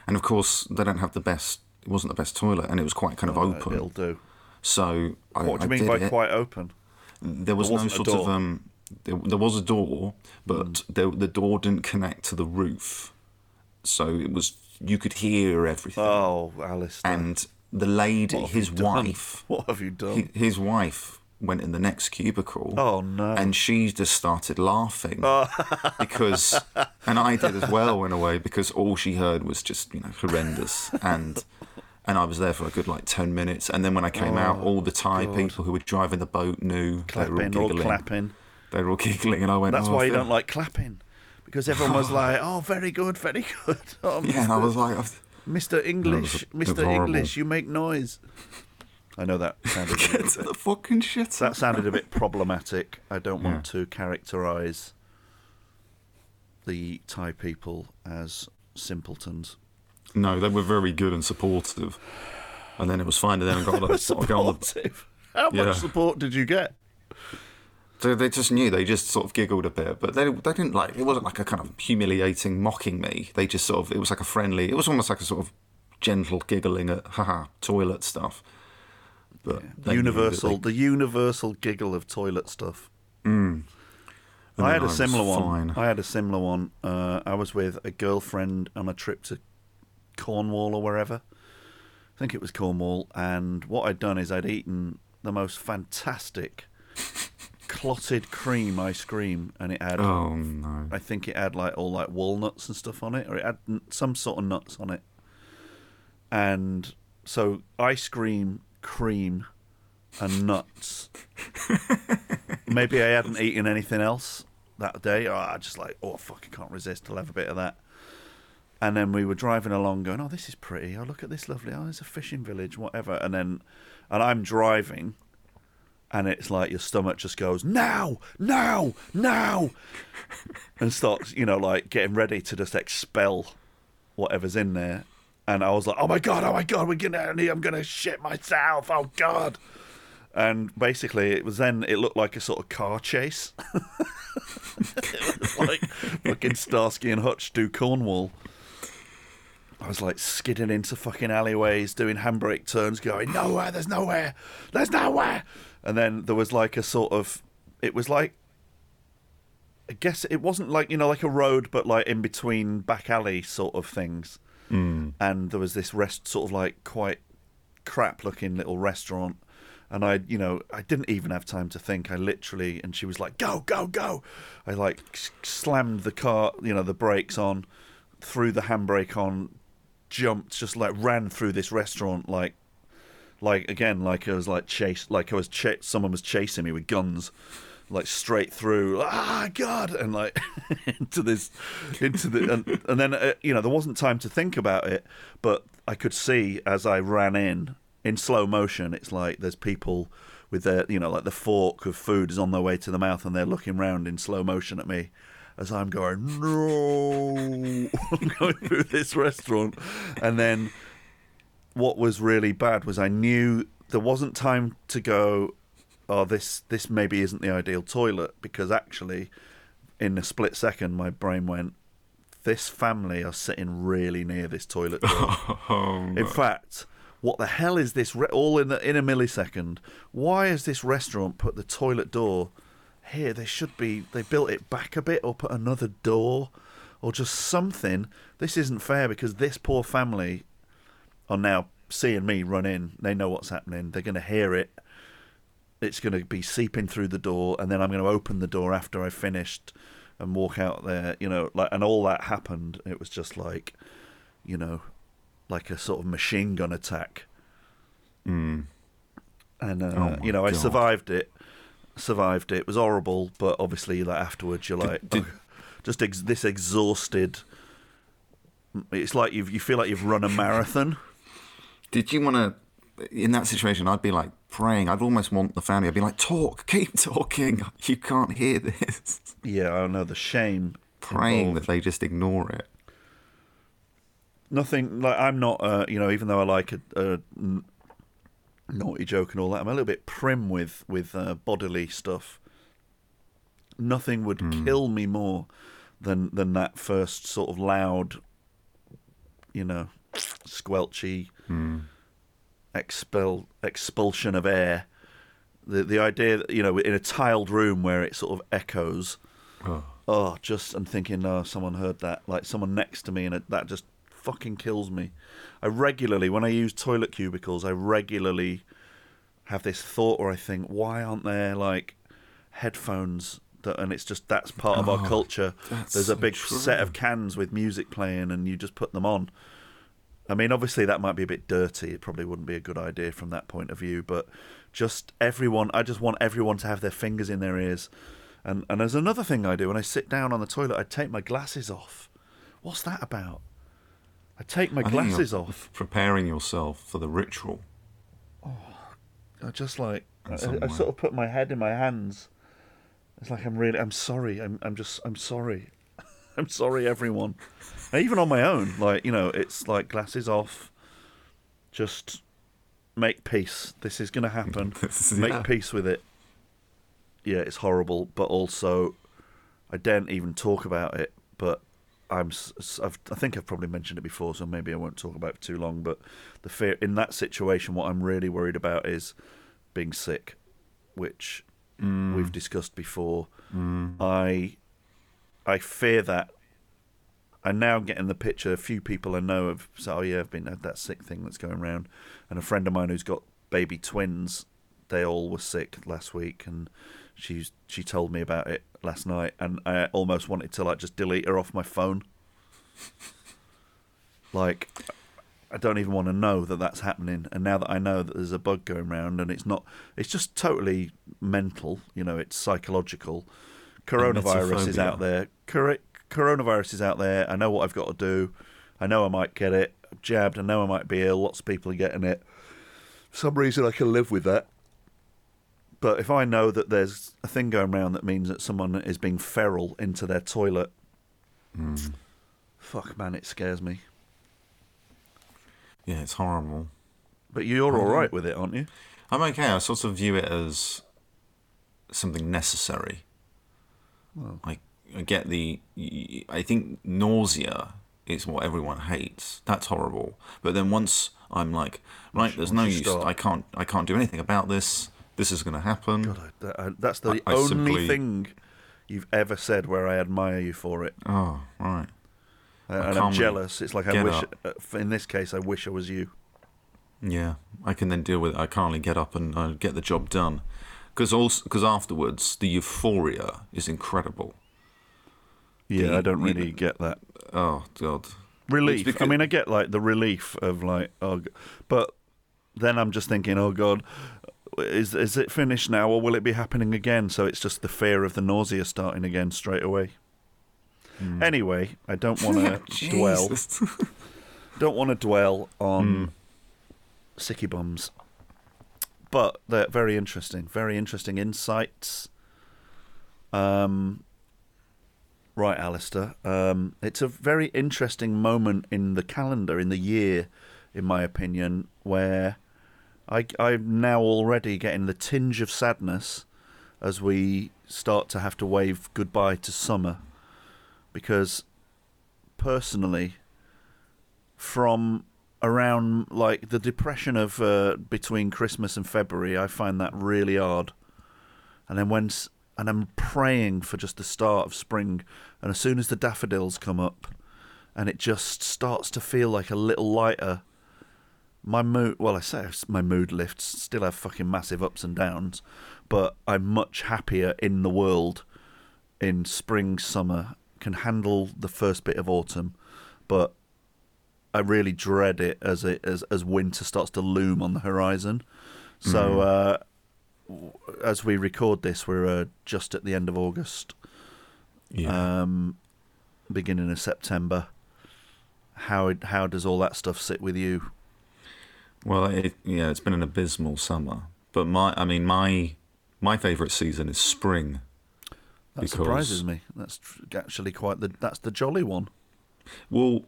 And of course, they don't have the best. It wasn't the best toilet, and it was quite kind of oh, open. It'll do. So what I, do you I mean by it. Quite open? There was there no sort of um. There, there was a door, but mm. the the door didn't connect to the roof, so it was you could hear everything. Oh, Alistair! And the lady, his wife. What have you done? His, his wife. Went in the next cubicle. Oh no! And she just started laughing oh. because, and I did as well in a way because all she heard was just you know horrendous, and and I was there for a good like ten minutes, and then when I came oh, out, all the Thai God. people who were driving the boat knew clapping, they were all giggling. All clapping. They were all giggling, and I went. That's oh, why I you feel... don't like clapping, because everyone was like, "Oh, very good, very good." Oh, yeah, and I was like, "Mister English, no, Mister English, you make noise." I know that sounded Get a bit, to the fucking shit. That sounded a bit problematic. I don't want yeah. to characterise the Thai people as simpletons. No, they were very good and supportive. And then it was fine. And then I got like, supportive. How much yeah. support did you get? So they just knew. They just sort of giggled a bit, but they they didn't like. It wasn't like a kind of humiliating, mocking me. They just sort of. It was like a friendly. It was almost like a sort of gentle giggling at haha toilet stuff. But yeah. Universal, they... the universal giggle of toilet stuff. Mm. I had a I similar one. Fine. I had a similar one. Uh, I was with a girlfriend on a trip to Cornwall or wherever. I think it was Cornwall. And what I'd done is I'd eaten the most fantastic clotted cream ice cream, and it had. Oh no! I think it had like all like walnuts and stuff on it, or it had some sort of nuts on it. And so ice cream. Cream and nuts. Maybe I hadn't eaten anything else that day. Oh, I just like, oh, fuck, I can't resist. I'll have a bit of that. And then we were driving along going, oh, this is pretty. Oh, look at this lovely. Oh, there's a fishing village, whatever. And then, and I'm driving, and it's like your stomach just goes, now, now, now, and starts, you know, like getting ready to just expel whatever's in there. And I was like, oh, my God, oh, my God, we're getting out of here. I'm going to shit myself. Oh, God. And basically, it was then it looked like a sort of car chase. It was like fucking Starsky and Hutch do Cornwall. I was like skidding into fucking alleyways, doing handbrake turns, going, nowhere, there's nowhere, there's nowhere. And then there was like a sort of, it was like, I guess it wasn't like, you know, like a road, but like in between back alley sort of things. mm. and there was this rest sort of like quite crap-looking little restaurant. And I, you know, I didn't even have time to think. I literally, and she was like, "Go, go, go!" I like slammed the car, you know, the brakes on, threw the handbrake on, jumped, just like ran through this restaurant, like, like again, like I was like chased, like I was chased. Someone was chasing me with guns, like straight through. Ah, God! And like into this, into the, and, and then uh, you know, there wasn't time to think about it, but I could see as I ran in. In slow motion, it's like there's people with their, you know, like the fork of food is on their way to the mouth and they're looking round in slow motion at me as I'm going, no, I'm going through this restaurant. And then what was really bad was I knew there wasn't time to go, oh, this, this maybe isn't the ideal toilet, because actually in a split second my brain went, this family are sitting really near this toilet door. Oh, no. In fact... What the hell is this? Re- all in, the, in a millisecond. Why has this restaurant put the toilet door here? They should be... They built it back a bit or put another door or just something. This isn't fair because this poor family are now seeing me run in. They know what's happening. They're going to hear it. It's going to be seeping through the door, and then I'm going to open the door after I've finished and walk out there, you know, like, and all that happened. It was just like, you know... like a sort of machine gun attack. Mm. And, uh, oh you know, God. I survived it. Survived it. It was horrible, but obviously like, afterwards you're like, did, did... Oh, just ex- this exhausted... It's like you've, you feel like you've run a marathon. Did you want to... In that situation, I'd be like praying. I'd almost want the family. I'd be like, talk, keep talking. You can't hear this. Yeah, I know, the shame. Praying involved. That they just ignore it. Nothing, like, I'm not, uh, you know, even though I like a, a n- naughty joke and all that, I'm a little bit prim with, with uh, bodily stuff. Nothing would mm. kill me more than, than that first sort of loud, you know, squelchy mm. expel expulsion of air. The the idea that, you know, in a tiled room where it sort of echoes, oh, oh just, I'm thinking, oh, someone heard that, like someone next to me, and it, that just fucking kills me. I regularly, when I use toilet cubicles, I regularly have this thought where I think, why aren't there like headphones? That, and it's just that's part of oh, our culture. There's a big so set of cans with music playing, and you just put them on. I mean, obviously that might be a bit dirty. It probably wouldn't be a good idea from that point of view. But just everyone, I just want everyone to have their fingers in their ears. And and there's another thing I do when I sit down on the toilet. I take my glasses off. What's that about? I take my I glasses off. Preparing yourself for the ritual. Oh, I just like I, I sort of put my head in my hands. It's like I'm really. I'm sorry. I'm. I'm just. I'm sorry. I'm sorry, everyone. And even on my own, like you know, it's like glasses off. Just make peace. This is going to happen. yeah. Make peace with it. Yeah, it's horrible, but also, I daren't even talk about it. But. I'm, I've, I think I've probably mentioned it before, so maybe I won't talk about it for too long, but the fear in that situation, what I'm really worried about is being sick, which mm. we've discussed before. Mm. I I fear that. I now get in the picture, a few people I know have said, oh yeah, I've been had that sick thing that's going around, and a friend of mine who's got baby twins, they all were sick last week, and she's she told me about it last night, and I almost wanted to like just delete her off my phone. Like, I don't even want to know that that's happening. And now that I know that there's a bug going around, and it's not, it's just totally mental. You know, it's psychological. Coronavirus is out there. Cor- coronavirus is out there. I know what I've got to do. I know I might get it. I'm jabbed. I know I might be ill. Lots of people are getting it. For some reason, I can live with that. But if I know that there's a thing going around that means that someone is being feral into their toilet, mm. fuck, man, it scares me. Yeah, it's horrible. But you're all right with it, aren't you? I'm okay. I sort of view it as something necessary. Well, I, I get the... I think nausea is what everyone hates. That's horrible. But then once I'm like, right, there's no use. I can't, I can't do anything about this. This is going to happen. God, I, that, I, that's the I, I only simply... thing you've ever said where I admire you for it. Oh, right. uh, and I'm jealous. It's like I wish, uh, in this case, I wish I was you. Yeah, I can then deal with it. I can't really get up and uh, get the job done. Because afterwards, the euphoria is incredible. Yeah, the, I don't really the, get that. Oh, God. Relief. Because, I mean, I get, like, the relief of, like, oh, but then I'm just thinking, oh, God, is is it finished now or will it be happening again? So it's just the fear of the nausea starting again straight away. Mm. Anyway, I don't want to dwell. Don't want to dwell on mm. sicky bums. But they're very interesting, very interesting insights. Um, right, Alistair. Um, it's a very interesting moment in the calendar, in the year, in my opinion, where I, I'm now already getting the tinge of sadness as we start to have to wave goodbye to summer. Because personally, from around like the depression of uh, between Christmas and February, I find that really hard. And then when and I'm praying for just the start of spring, and as soon as the daffodils come up, and it just starts to feel like a little lighter, my mood well I say my mood lifts, still have fucking massive ups and downs, but I'm much happier in the world in spring, summer, can handle the first bit of autumn, but I really dread it as it as as winter starts to loom on the horizon. So mm. uh, as we record this, we're uh, just at the end of August, yeah. um, beginning of September. How how does all that stuff sit with you? Well, it, yeah, it's been an abysmal summer, but my I mean my my favourite season is spring. That because... surprises me. That's actually quite the that's the jolly one. Well.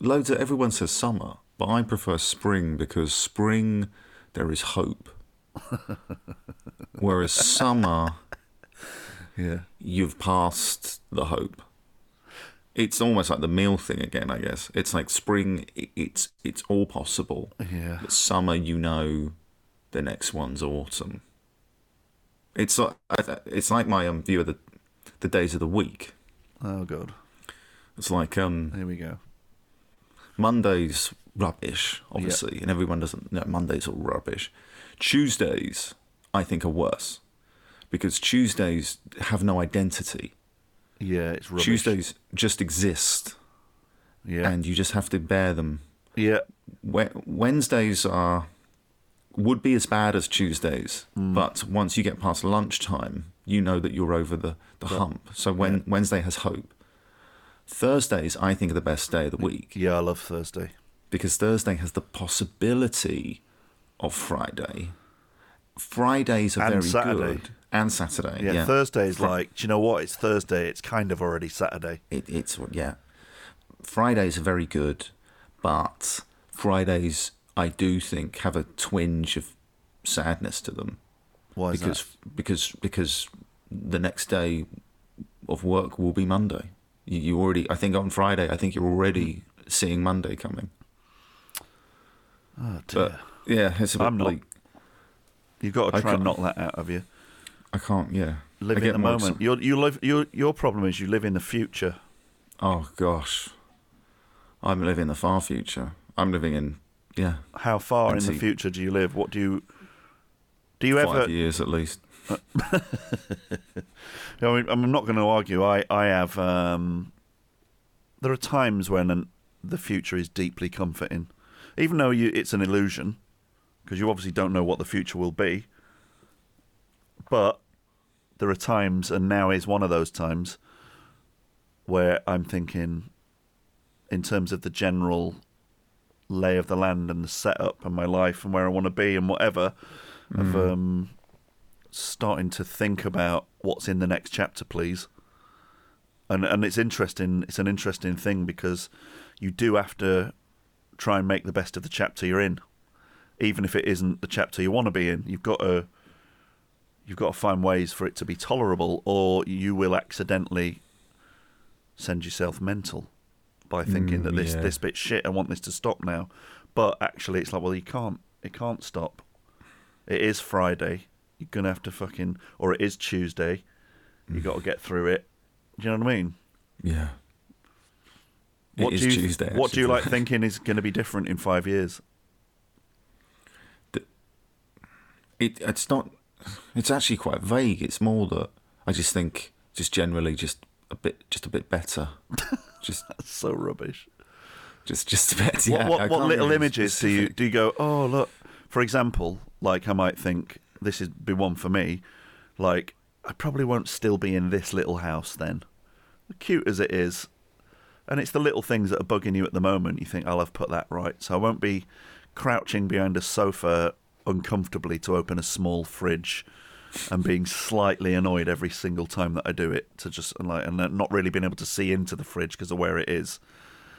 Loads of everyone says summer, but I prefer spring because spring there is hope. Whereas summer, yeah, you've passed the hope. It's almost like the meal thing again, I guess. It's like spring, it's it's all possible. Yeah. But summer, you know, the next one's autumn. It's like it's like my um, view of the the days of the week. Oh God. It's like um. Here we go. Monday's rubbish, obviously, yep. And everyone doesn't know Mondays are rubbish. Tuesdays, I think, are worse because Tuesdays have no identity. Yeah, it's rubbish. Tuesdays just exist, yeah, and you just have to bear them. Yeah. Wednesdays are would be as bad as Tuesdays, mm. but once you get past lunchtime, you know that you're over the, the but, hump. So when yeah. Wednesday has hope. Thursdays, I think, are the best day of the week. Yeah, I love Thursday. Because Thursday has the possibility of Friday. Fridays are and very Saturday. Good. And Saturday. Yeah, yeah. Thursday's Fr- like, do you know what? It's Thursday. It's kind of already Saturday. It, it's, yeah. Fridays are very good, but Fridays, I do think, have a twinge of sadness to them. Why is because, that? Because, because the next day of work will be Monday. You already, I think on Friday, I think you're already seeing Monday coming. Oh, dear. But, yeah, it's a bit I'm bleak. Not, you've got to try and knock that out of you. I can't, yeah. Live in the moment. Your, you live, your, your problem is you live in the future. Oh, gosh. I'm living in the far future. I'm living in, yeah. How far in the future do you live? What do you, do you ever... Five years at least. I mean, I'm not going to argue. I, I have. Um, there are times when an, the future is deeply comforting, even though you, it's an illusion, because you obviously don't know what the future will be. But there are times, and now is one of those times, where I'm thinking, in terms of the general lay of the land and the setup and my life and where I want to be and whatever, mm. of um. starting to think about what's in the next chapter, please. And and it's interesting. It's an interesting thing because you do have to try and make the best of the chapter you're in, even if it isn't the chapter you want to be in. You've got to you've got to find ways for it to be tolerable, or you will accidentally send yourself mental by thinking mm, that this yeah. this bit's shit. I want this to stop now, but actually, it's like well, you can't. It can't stop. It is Friday. You're going to have to fucking... Or it is Tuesday. You got to get through it. Do you know what I mean? Yeah. What it do is you, Tuesday. What do you like thinking is going to be different in five years? The, it it's not. It's actually quite vague. It's more that I just think, just generally, just a bit, just a bit better. Just that's so rubbish. Just, just a bit. Yeah, what what, what little images specific. do you do? You go, oh look. For example, like I might think this would be one for me. Like I probably won't still be in this little house then. Cute as it is. And it's the little things that are bugging you at the moment. You think, I'll have put that right. So I won't be crouching behind a sofa uncomfortably to open a small fridge and being slightly annoyed every single time that I do it, to just and like, and not really being able to see into the fridge because of where it is.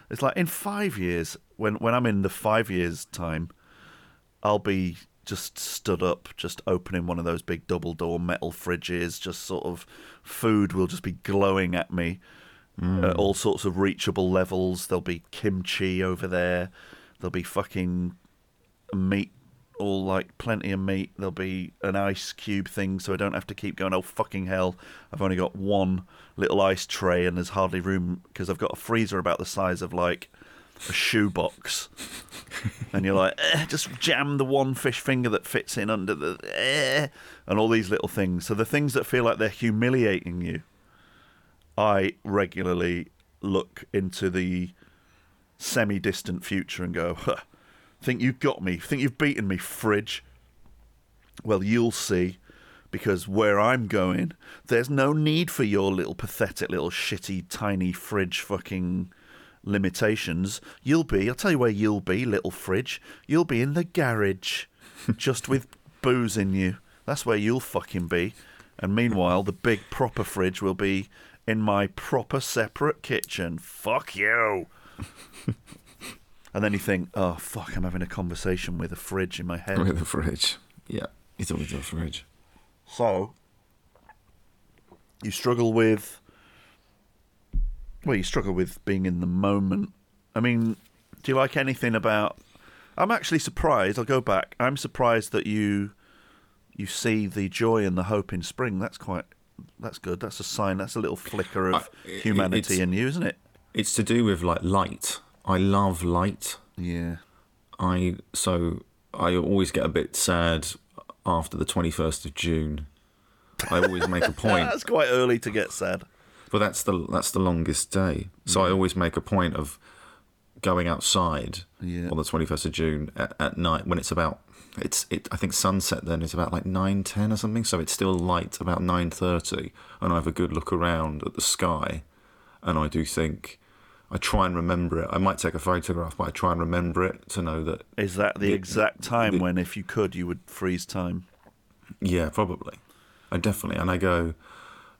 It's like in five years, when, when I'm in the five years time, I'll be just stood up, just opening one of those big double door metal fridges, just sort of food will just be glowing at me. Mm. Uh, all sorts of reachable levels. There'll be kimchi over there. There'll be fucking meat, all like plenty of meat. There'll be an ice cube thing, so I don't have to keep going, oh, fucking hell, I've only got one little ice tray and there's hardly room because I've got a freezer about the size of like a shoebox. And you're like, eh, just jam the one fish finger that fits in under the... Eh, and all these little things. So the things that feel like they're humiliating you, I regularly look into the semi-distant future and go, huh, think you've got me, think you've beaten me, fridge. Well, you'll see, because where I'm going, there's no need for your little pathetic, little shitty, tiny fridge fucking limitations. You'll be, I'll tell you where you'll be, little fridge. You'll be in the garage, just with booze in you. That's where you'll fucking be. And meanwhile, the big proper fridge will be in my proper separate kitchen. Fuck you. And then you think, oh, fuck, I'm having a conversation with a fridge in my head. With a fridge. Yeah, it's always a fridge. So, you struggle with... Well, you struggle with being in the moment. I mean, do you like anything about... I'm actually surprised. I'll go back. I'm surprised that you you see the joy and the hope in spring. That's quite... That's good. That's a sign. That's a little flicker of I, humanity in you, isn't it? It's to do with like light. I love light. Yeah. I so I always get a bit sad after the twenty-first of June. I always make a point. That's quite early to get sad. But that's the that's the longest day. So yeah. I always make a point of going outside yeah. on the twenty-first of June at, at night when it's about. It's it. I think sunset then is about like nine ten or something. So it's still light about nine thirty, and I have a good look around at the sky, and I do think, I try and remember it. I might take a photograph, but I try and remember it to know that. Is that the it, exact time the, when, if you could, you would freeze time? Yeah, probably. I definitely, and I go,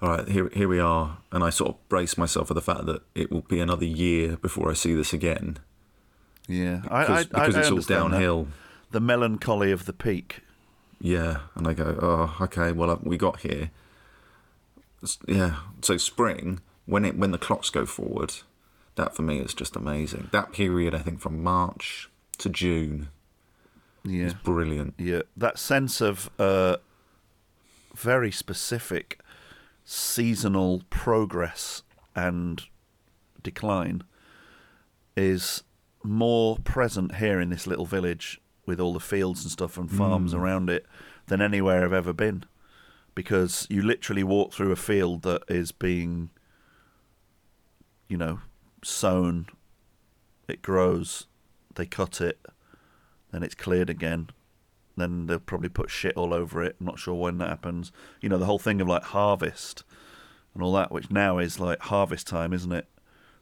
all right, here here we are, and I sort of brace myself for the fact that it will be another year before I see this again. Yeah, because, I, I, because I, I it's all downhill. That. The melancholy of the peak. Yeah, and I go, oh, okay, well, we got here. Yeah, so spring, when it when the clocks go forward, that for me is just amazing. That period, I think, from March to June yeah. is brilliant. Yeah, that sense of uh, very specific seasonal progress and decline is more present here in this little village with all the fields and stuff and farms mm. around it than anywhere I've ever been, because you literally walk through a field that is being, you know, sown, it grows, they cut it, then it's cleared again, then they'll probably put shit all over it. I'm not sure when that happens. You know, the whole thing of like harvest and all that, which now is like harvest time, isn't it?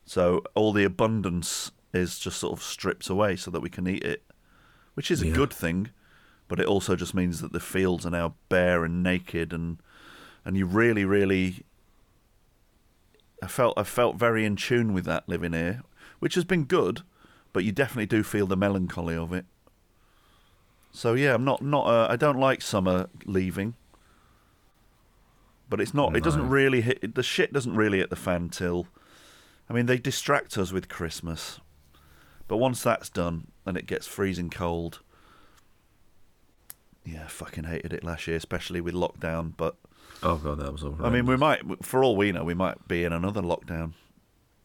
So all the abundance is just sort of stripped away so that we can eat it. Which is a yeah. good thing, but it also just means that the fields are now bare and naked, and and you really, really, I felt I felt very in tune with that living here, which has been good, but you definitely do feel the melancholy of it. So yeah, I'm not not uh, I don't like summer leaving, but it's not. No. It doesn't really hit the shit. Doesn't really hit the fan till, I mean, they distract us with Christmas. But once that's done and it gets freezing cold, yeah, I fucking hated it last year, especially with lockdown. But oh god, that was all right. I mean, we might, for all we know, we might be in another lockdown.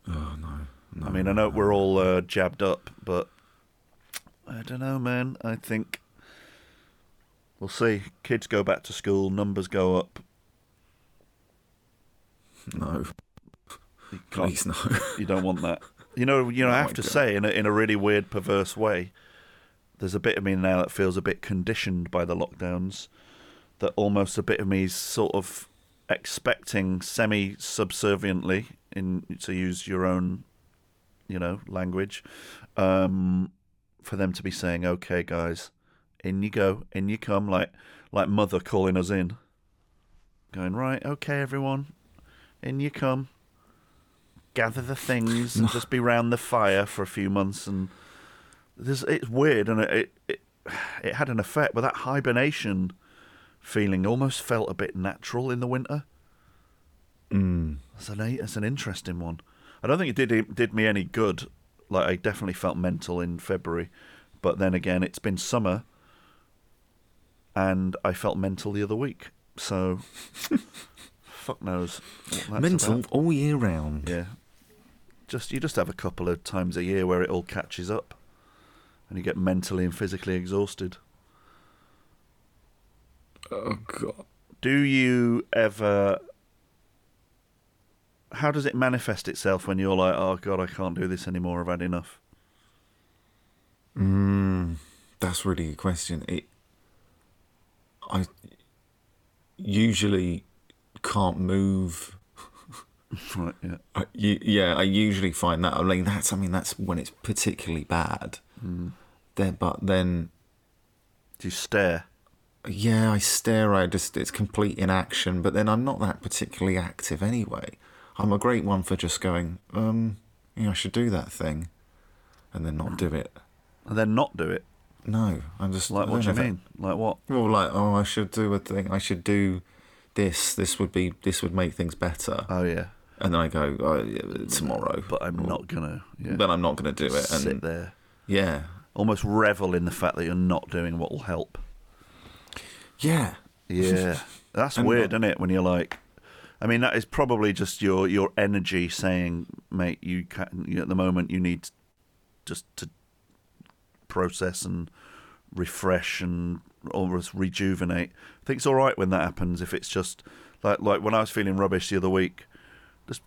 Oh no! No, I mean, I know no. we're all uh, jabbed up, but I don't know, man. I think we'll see. Kids go back to school, numbers go up. No. Please, no. You don't want that. You know, you know. Oh I have to God. say, in a, in a really weird, perverse way, there's a bit of me now that feels a bit conditioned by the lockdowns, that almost a bit of me is sort of expecting semi-subserviently, in to use your own, you know, language, um, for them to be saying, okay, guys, in you go, in you come, like like mother calling us in, going, right, okay, everyone, in you come. Gather the things and just be round the fire for a few months, and this, it's weird, and it, it it had an effect. But that hibernation feeling almost felt a bit natural in the winter. Mm. That's an that's an interesting one. I don't think it did it did me any good. Like, I definitely felt mental in February, but then again, it's been summer, and I felt mental the other week. So, fuck knows what that's mental about. All year round. Yeah. Just you just have a couple of times a year where it all catches up, and you get mentally and physically exhausted. Oh God! Do you ever? How does it manifest itself when you're like, "Oh God, I can't do this anymore. I've had enough." Mm, that's really a good question. It. I. Usually, can't move. Right, yeah. I, you, yeah, I usually find that. I mean, that's. I mean, that's when it's particularly bad. Mm. Then, but then, do you stare? Yeah, I stare. I just it's complete inaction. But then I'm not that particularly active anyway. I'm a great one for just going. Um, yeah, I should do that thing, and then not do it. And then not do it. No, I'm just like, what do you mean? That, like what? Well, like oh, I should do a thing. I should do this. This would be. This would make things better. Oh yeah. And then I go oh, yeah, tomorrow. But I'm or, not gonna. Yeah. But I'm not gonna do just it. And sit there. Yeah. Almost revel in the fact that you're not doing what will help. Yeah. Yeah. That's and weird, not- isn't it? When you're like, I mean, that is probably just your, your energy saying, mate, you can't, you know, at the moment you need just to process and refresh and almost rejuvenate. I think it's all right when that happens if it's just, like, like when I was feeling rubbish the other week, just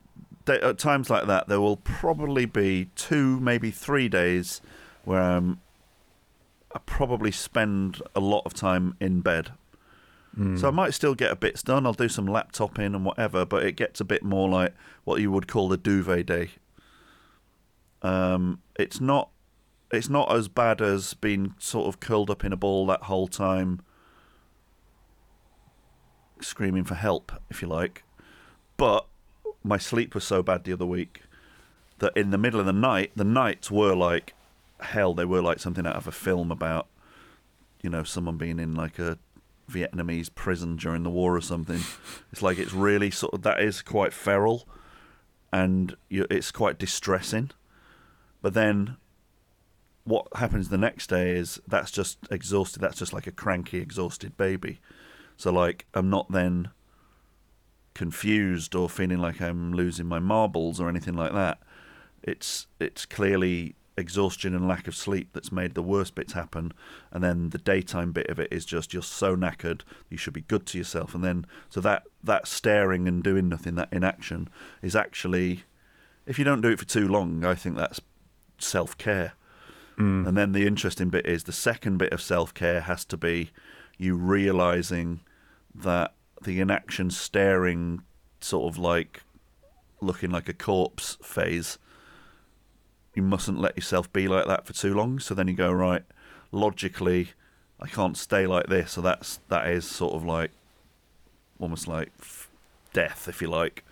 at times like that, there will probably be two, maybe three days where I'm, I probably spend a lot of time in bed. Mm. So I might still get a bits done. I'll do some laptoping and whatever, but it gets a bit more like what you would call the duvet day. Um, it's not it's not as bad as being sort of curled up in a ball that whole time, screaming for help, if you like. But my sleep was so bad the other week that in the middle of the night, the nights were like, hell, they were like something out of a film about, you know, someone being in like a Vietnamese prison during the war or something. It's like it's really sort of, that is quite feral, and you, it's quite distressing. But then what happens the next day is that's just exhausted. That's just like a cranky, exhausted baby. So like I'm not then confused or feeling like I'm losing my marbles or anything like that. It's it's clearly exhaustion and lack of sleep that's made the worst bits happen, and then the daytime bit of it is just you're so knackered you should be good to yourself. And then so that that staring and doing nothing, that inaction, is actually, if you don't do it for too long, I think that's self-care. Mm. And then the interesting bit is the second bit of self-care has to be you realizing that the inaction, staring, sort of like looking like a corpse phase, you mustn't let yourself be like that for too long. So then you go, right, logically, I can't stay like this. So that's that is sort of like almost like f- death, if you like,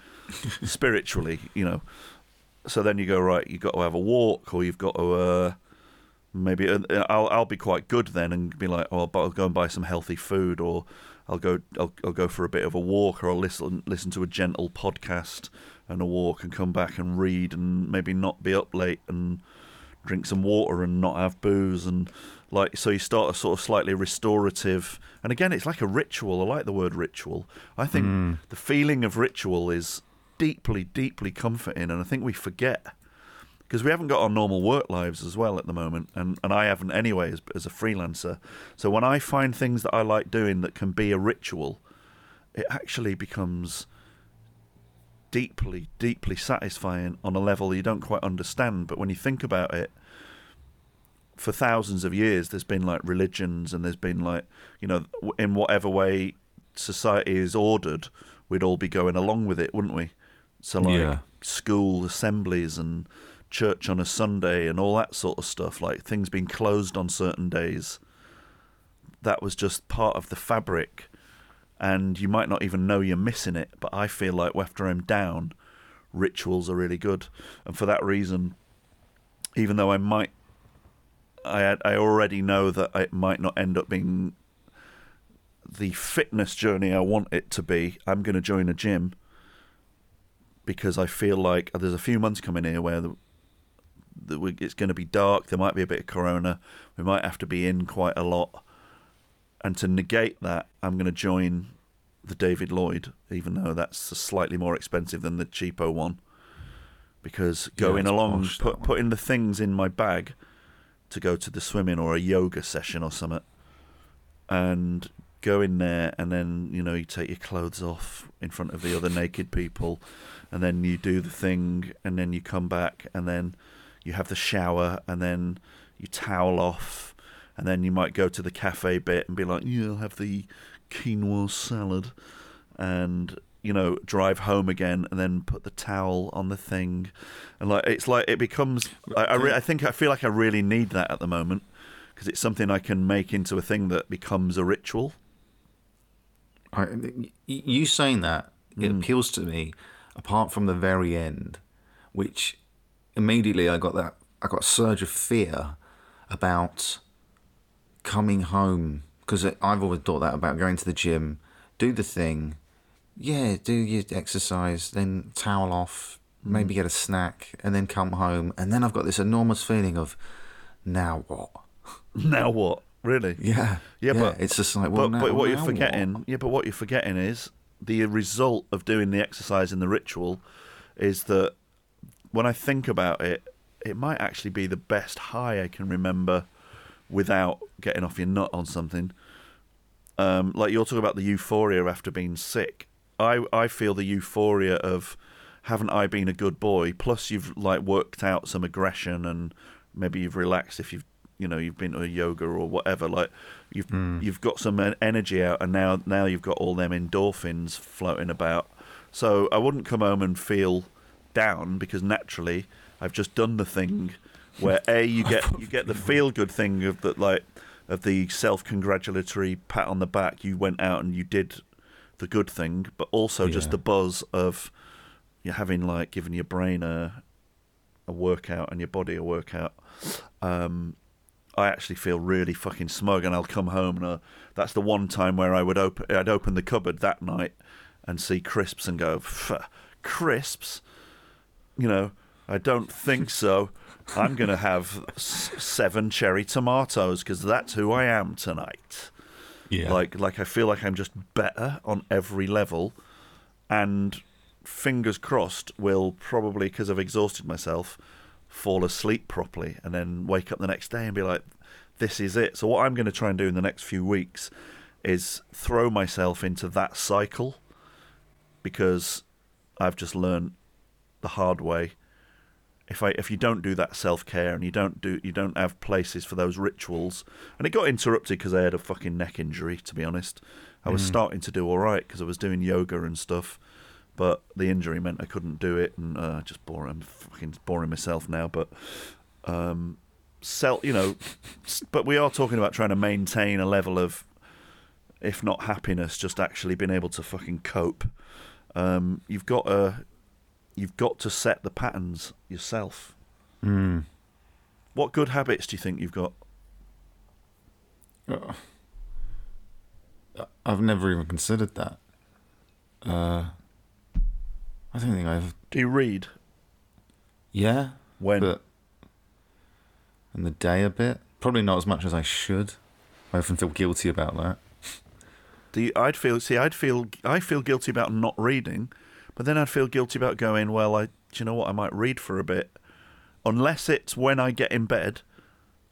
spiritually, you know. So then you go, right, you've got to have a walk, or you've got to uh, maybe uh, I'll I'll be quite good then and be like, oh, but I'll go and buy some healthy food, or I'll go I'll, I'll go for a bit of a walk, or I'll listen listen to a gentle podcast and a walk, and come back and read, and maybe not be up late, and drink some water, and not have booze, and like so you start a sort of slightly restorative. And again, it's like a ritual. I like the word ritual. I think mm. the feeling of ritual is deeply, deeply comforting, and I think we forget because we haven't got our normal work lives as well at the moment, and, and I haven't anyway as, as a freelancer. So when I find things that I like doing that can be a ritual, it actually becomes deeply, deeply satisfying on a level you don't quite understand. But when you think about it, for thousands of years, there's been like religions, and there's been like, you know, in whatever way society is ordered, we'd all be going along with it, wouldn't we? So like yeah. school assemblies and church on a Sunday and all that sort of stuff, like things being closed on certain days. That was just part of the fabric, and you might not even know you're missing it. But I feel like after I'm down, rituals are really good. And for that reason, even though I might I I already know that it might not end up being the fitness journey I want it to be, I'm going to join a gym because I feel like there's a few months coming here where the, the, it's going to be dark, there might be a bit of corona, we might have to be in quite a lot. And to negate that, I'm going to join the David Lloyd, even though that's slightly more expensive than the cheapo one, because going yeah, along, posh, put, putting the things in my bag to go to the swimming or a yoga session or something, and go in there, and then, you know, you take your clothes off in front of the other naked people, and then you do the thing, and then you come back, and then you have the shower, and then you towel off, and then you might go to the cafe bit and be like, yeah, I'll have the quinoa salad, and, you know, drive home again, and then put the towel on the thing, and like it's like it becomes. I I, re- I think I feel like I really need that at the moment, because it's something I can make into a thing that becomes a ritual. I, you saying that it mm. appeals to me, apart from the very end, which immediately I got that I got a surge of fear about coming home, because I've always thought that about going to the gym, do the thing. Yeah, do your exercise, then towel off, maybe get a snack, and then come home. And then I've got this enormous feeling of, now what? Now what? Really? Yeah. Yeah, yeah, but it's just like, well, but, now, but what now you're forgetting, what? yeah, but what you're forgetting is the result of doing the exercise and the ritual is that when I think about it, it might actually be the best high I can remember without getting off your nut on something. Um, like you're talking about the euphoria after being sick. I, I feel the euphoria of, haven't I been a good boy? Plus you've like worked out some aggression, and maybe you've relaxed if you've you know you've been to a yoga or whatever. Like you've mm. you've got some energy out, and now now you've got all them endorphins floating about. So I wouldn't come home and feel down, because naturally I've just done the thing where a you get you get the feel good thing of that, like of the self congratulatory pat on the back. You went out and you did the good thing, but also yeah. just the buzz of you're having like giving your brain a a workout and your body a workout. Um, I actually feel really fucking smug, and I'll come home and I'll, that's the one time where I would open I'd open the cupboard that night and see crisps and go, crisps? You know, I don't think so. I'm gonna have s- seven cherry tomatoes because that's who I am tonight. Yeah. Like, like I feel like I'm just better on every level, and fingers crossed will probably, because I've exhausted myself, fall asleep properly and then wake up the next day and be like, this is it. So what I'm going to try and do in the next few weeks is throw myself into that cycle, because I've just learned the hard way. If I if you don't do that self-care and you don't do you don't have places for those rituals, and it got interrupted because I had a fucking neck injury, to be honest. I was mm. starting to do all right because I was doing yoga and stuff, but the injury meant I couldn't do it, and uh, just boring. I'm fucking boring myself now, but um, sell you know. But we are talking about trying to maintain a level of, if not happiness, just actually being able to fucking cope. Um, you've got a. You've got to set the patterns yourself. Mm. What good habits do you think you've got? Uh, I've never even considered that. Uh, I don't think I've... Do you read? Yeah. When? But in the day a bit. Probably not as much as I should. I often feel guilty about that. Do you, I'd feel... See, I'd feel... I feel guilty about not reading... But then I'd feel guilty about going, well, I, do you know what, I might read for a bit unless it's when I get in bed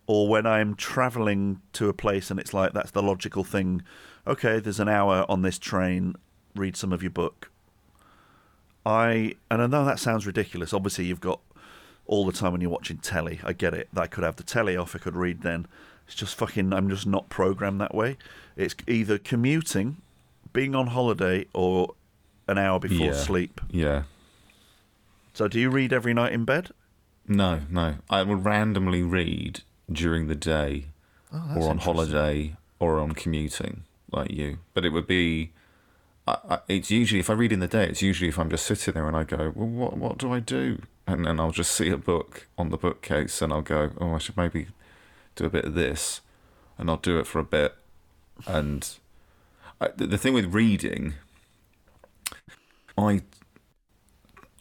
or when I'm travelling to a place and it's like, that's the logical thing. Okay, there's an hour on this train, read some of your book. I, and I know that sounds ridiculous. Obviously, you've got all the time when you're watching telly. I get it. I could have the telly off. I could read then. It's just fucking, I'm just not programmed that way. It's either commuting, being on holiday, or an hour before yeah. sleep. Yeah. So do you read every night in bed? No, no. I will randomly read during the day oh, or on holiday or on commuting like you. But it would be... I, I, it's usually, if I read in the day, it's usually if I'm just sitting there and I go, well, what what do I do? And then I'll just see a book on the bookcase and I'll go, oh, I should maybe do a bit of this. And I'll do it for a bit. And I, the, the thing with reading, I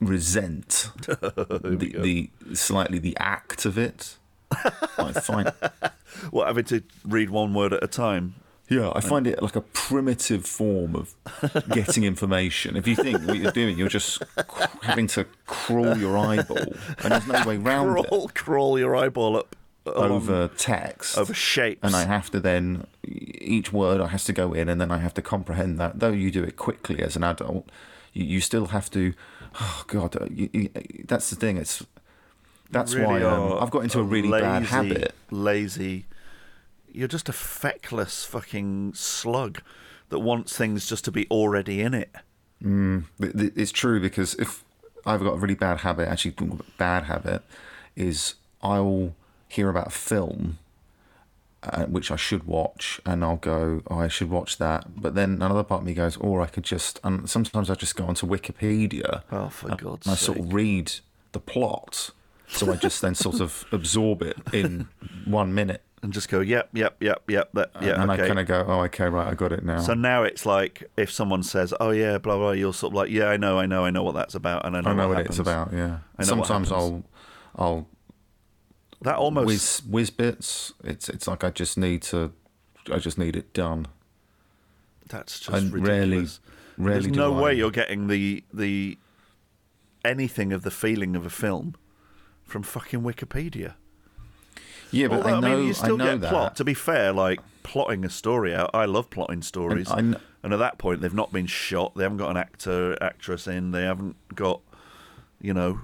resent the, the slightly the act of it. I find... What, having to read one word at a time? Yeah, I find it like a primitive form of getting information. If you think what you're doing, you're just having to crawl your eyeball, and there's no way round it. Crawl, crawl your eyeball up um, over text, over shapes, and I have to then each word I has to go in, and then I have to comprehend that. Though you do it quickly as an adult, you, you still have to. Oh God, you, you, that's the thing. It's that's really why um, I've got into a really lazy, bad habit. Lazy. You're just a feckless fucking slug that wants things just to be already in it. Mm, it's true, because if I've got a really bad habit, actually bad habit, is I'll hear about a film uh, which I should watch, and I'll go, oh, I should watch that. But then another part of me goes, or oh, I could just... And sometimes I just go onto Wikipedia. Oh, for God's sake. I sort of read the plot, so I just then sort of absorb it in one minute. And just go, yep, yep, yep, yep, that, yeah. And okay. I kind of go, oh, okay, right, I got it now. So now it's like if someone says, oh, yeah, blah, blah, you're sort of like, yeah, I know, I know, I know what that's about. And I know, I know what, what it's about, yeah. I know Sometimes I'll, I'll that almost whiz, whiz bits. It's it's like I just need to, I just need it done. That's just and ridiculous. Rarely, rarely There's no I. way you're getting the the anything of the feeling of a film from fucking Wikipedia. Yeah, but Although, I know, I mean, you still I know get that. Plot. To be fair, like plotting a story out, I love plotting stories. And, kn- and at that point, they've not been shot. They haven't got an actor, actress in. They haven't got, you know,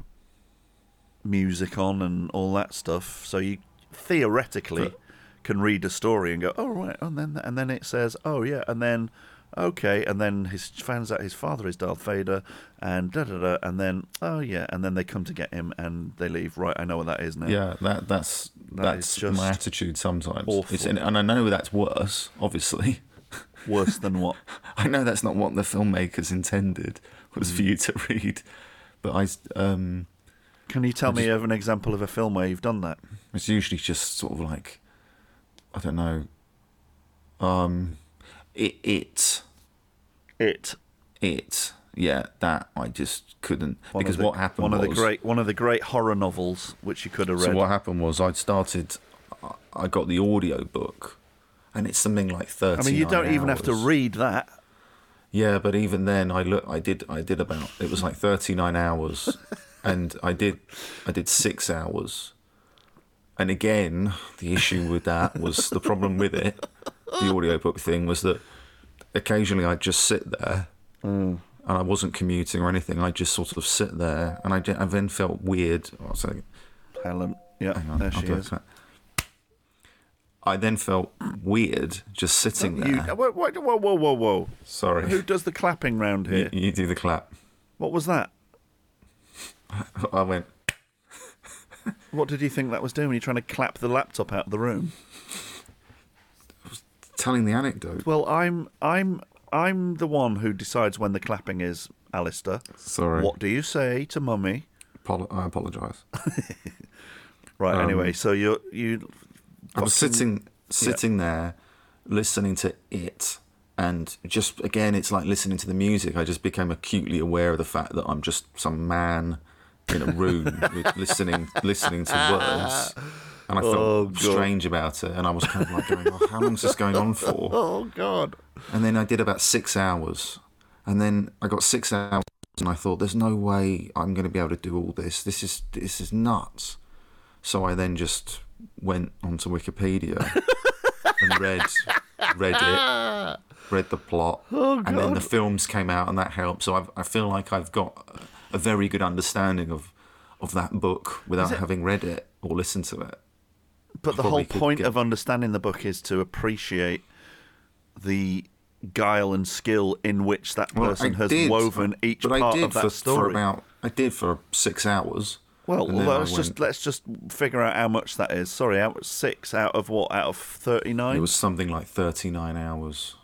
music on and all that stuff. So you theoretically but, can read a story and go, oh right, and then and then it says, oh yeah, and then okay, and then his finds out his father is Darth Vader, and da da da, and then oh yeah, and then they come to get him, and they leave. Right, I know what that is now. Yeah, that that's that that's just my attitude sometimes. Awful. It's in, and I know that's worse, obviously. Worse than what? I know that's not what the filmmakers intended was mm. for you to read, but I. Um, Can you tell I me just, of an example of a film where you've done that? It's usually just sort of like, I don't know. Um. It, it, it, it, yeah. That I just couldn't one because the, what happened one was one of the great one of the great horror novels which you could have read. So what happened was I'd started, I got the audio book, and it's something like thirty. I mean, you don't hours. even have to read that. Yeah, but even then, I look, I did, I did about it was like thirty-nine hours, and I did, I did six hours, and again, the issue with that was the problem with it. The audiobook thing was that occasionally I'd just sit there mm. and I wasn't commuting or anything. I'd just sort of sit there and I, did, I then felt weird. Oh, sorry. Helen, yeah, Hang on, there I'll she is. I then felt weird just sitting you, there. Whoa, whoa, whoa, whoa, whoa. Sorry. Who does the clapping round here? You, you do the clap. What was that? I went... What did you think that was doing when you're trying to clap the laptop out of the room? Telling the anecdote. Well, I'm I'm I'm the one who decides when the clapping is, Alistair. Sorry. What do you say to Mummy? Apolo- I apologise. Right. Um, anyway, so you're, you you. I was sitting sitting yeah. there, listening to it, and just again, it's like listening to the music. I just became acutely aware of the fact that I'm just some man in a room with listening listening to words. And I felt oh, strange about it. And I was kind of like going, oh, how long's this going on for? Oh, God. And then I did about six hours. And then I got six hours and I thought, there's no way I'm going to be able to do all this. This is this is nuts. So I then just went onto Wikipedia and read read it, read the plot, oh, and then the films came out, and that helped. So I've, I feel like I've got a very good understanding of, of that book without it, having read it or listened to it. But I the whole point get... of understanding the book is to appreciate the guile and skill in which that person well, has did, woven each but part I did of that for, story. For about, I did for six hours. Well, let's went, just let's just figure out how much that is. Sorry, out six out of what? Out of thirty-nine? It was something like thirty-nine hours.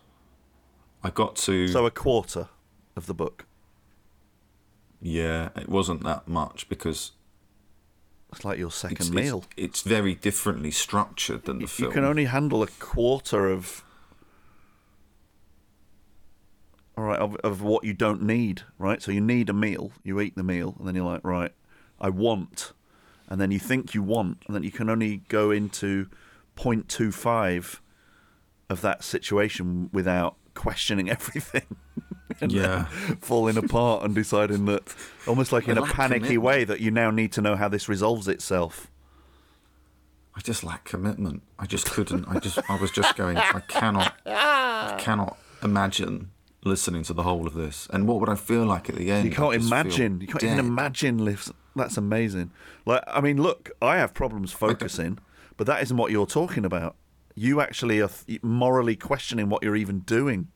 I got to... So a quarter of the book. Yeah, it wasn't that much because... It's like your second it's, meal. It's, it's very differently structured than the you film. You can only handle a quarter of... All right, of, of what you don't need, right? So you need a meal, you eat the meal, and then you're like, right, I want, and then you think you want, and then you can only go into zero point two five of that situation without questioning everything. and yeah. Falling apart and deciding that, almost like in I a like panicky commitment. way, that you now need to know how this resolves itself. I just lack commitment. I just couldn't. I just. I was just going, I cannot, I cannot imagine... listening to the whole of this, and what would I feel like at the end? You can't imagine. You can't dead. even imagine. Lives. That's amazing. Like, I mean, look, I have problems focusing, but that isn't what you're talking about. You actually are th- morally questioning what you're even doing.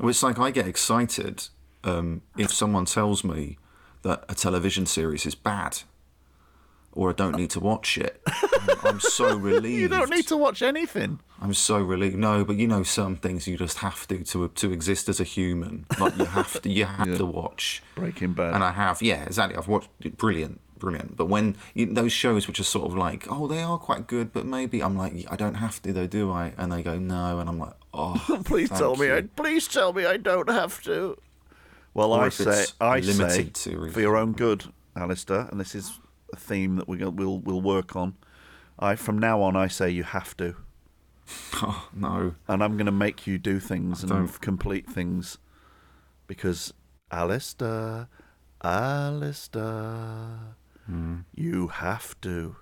Well, it's like I get excited um, if someone tells me that a television series is bad, or I don't need to watch it. I'm, I'm so relieved. You don't need to watch anything. I'm so relieved. No, but you know, some things you just have to to to exist as a human. Like you have to, you have yeah. to watch Breaking Bad. And I have, yeah, exactly. I've watched it. Brilliant, brilliant. But when you, those shows which are sort of like, oh, they are quite good, but maybe I'm like, I don't have to though, do I? And they go, no, and I'm like, oh, please tell me, you. I, please tell me, I don't have to. Well, or I say, I say, series. For your own good, Alistair, and this is a theme that we will we'll work on. I from now on, I say you have to. Oh, no. And I'm going to make you do things and don't. complete things because Alistair, Alistair, mm. you have to.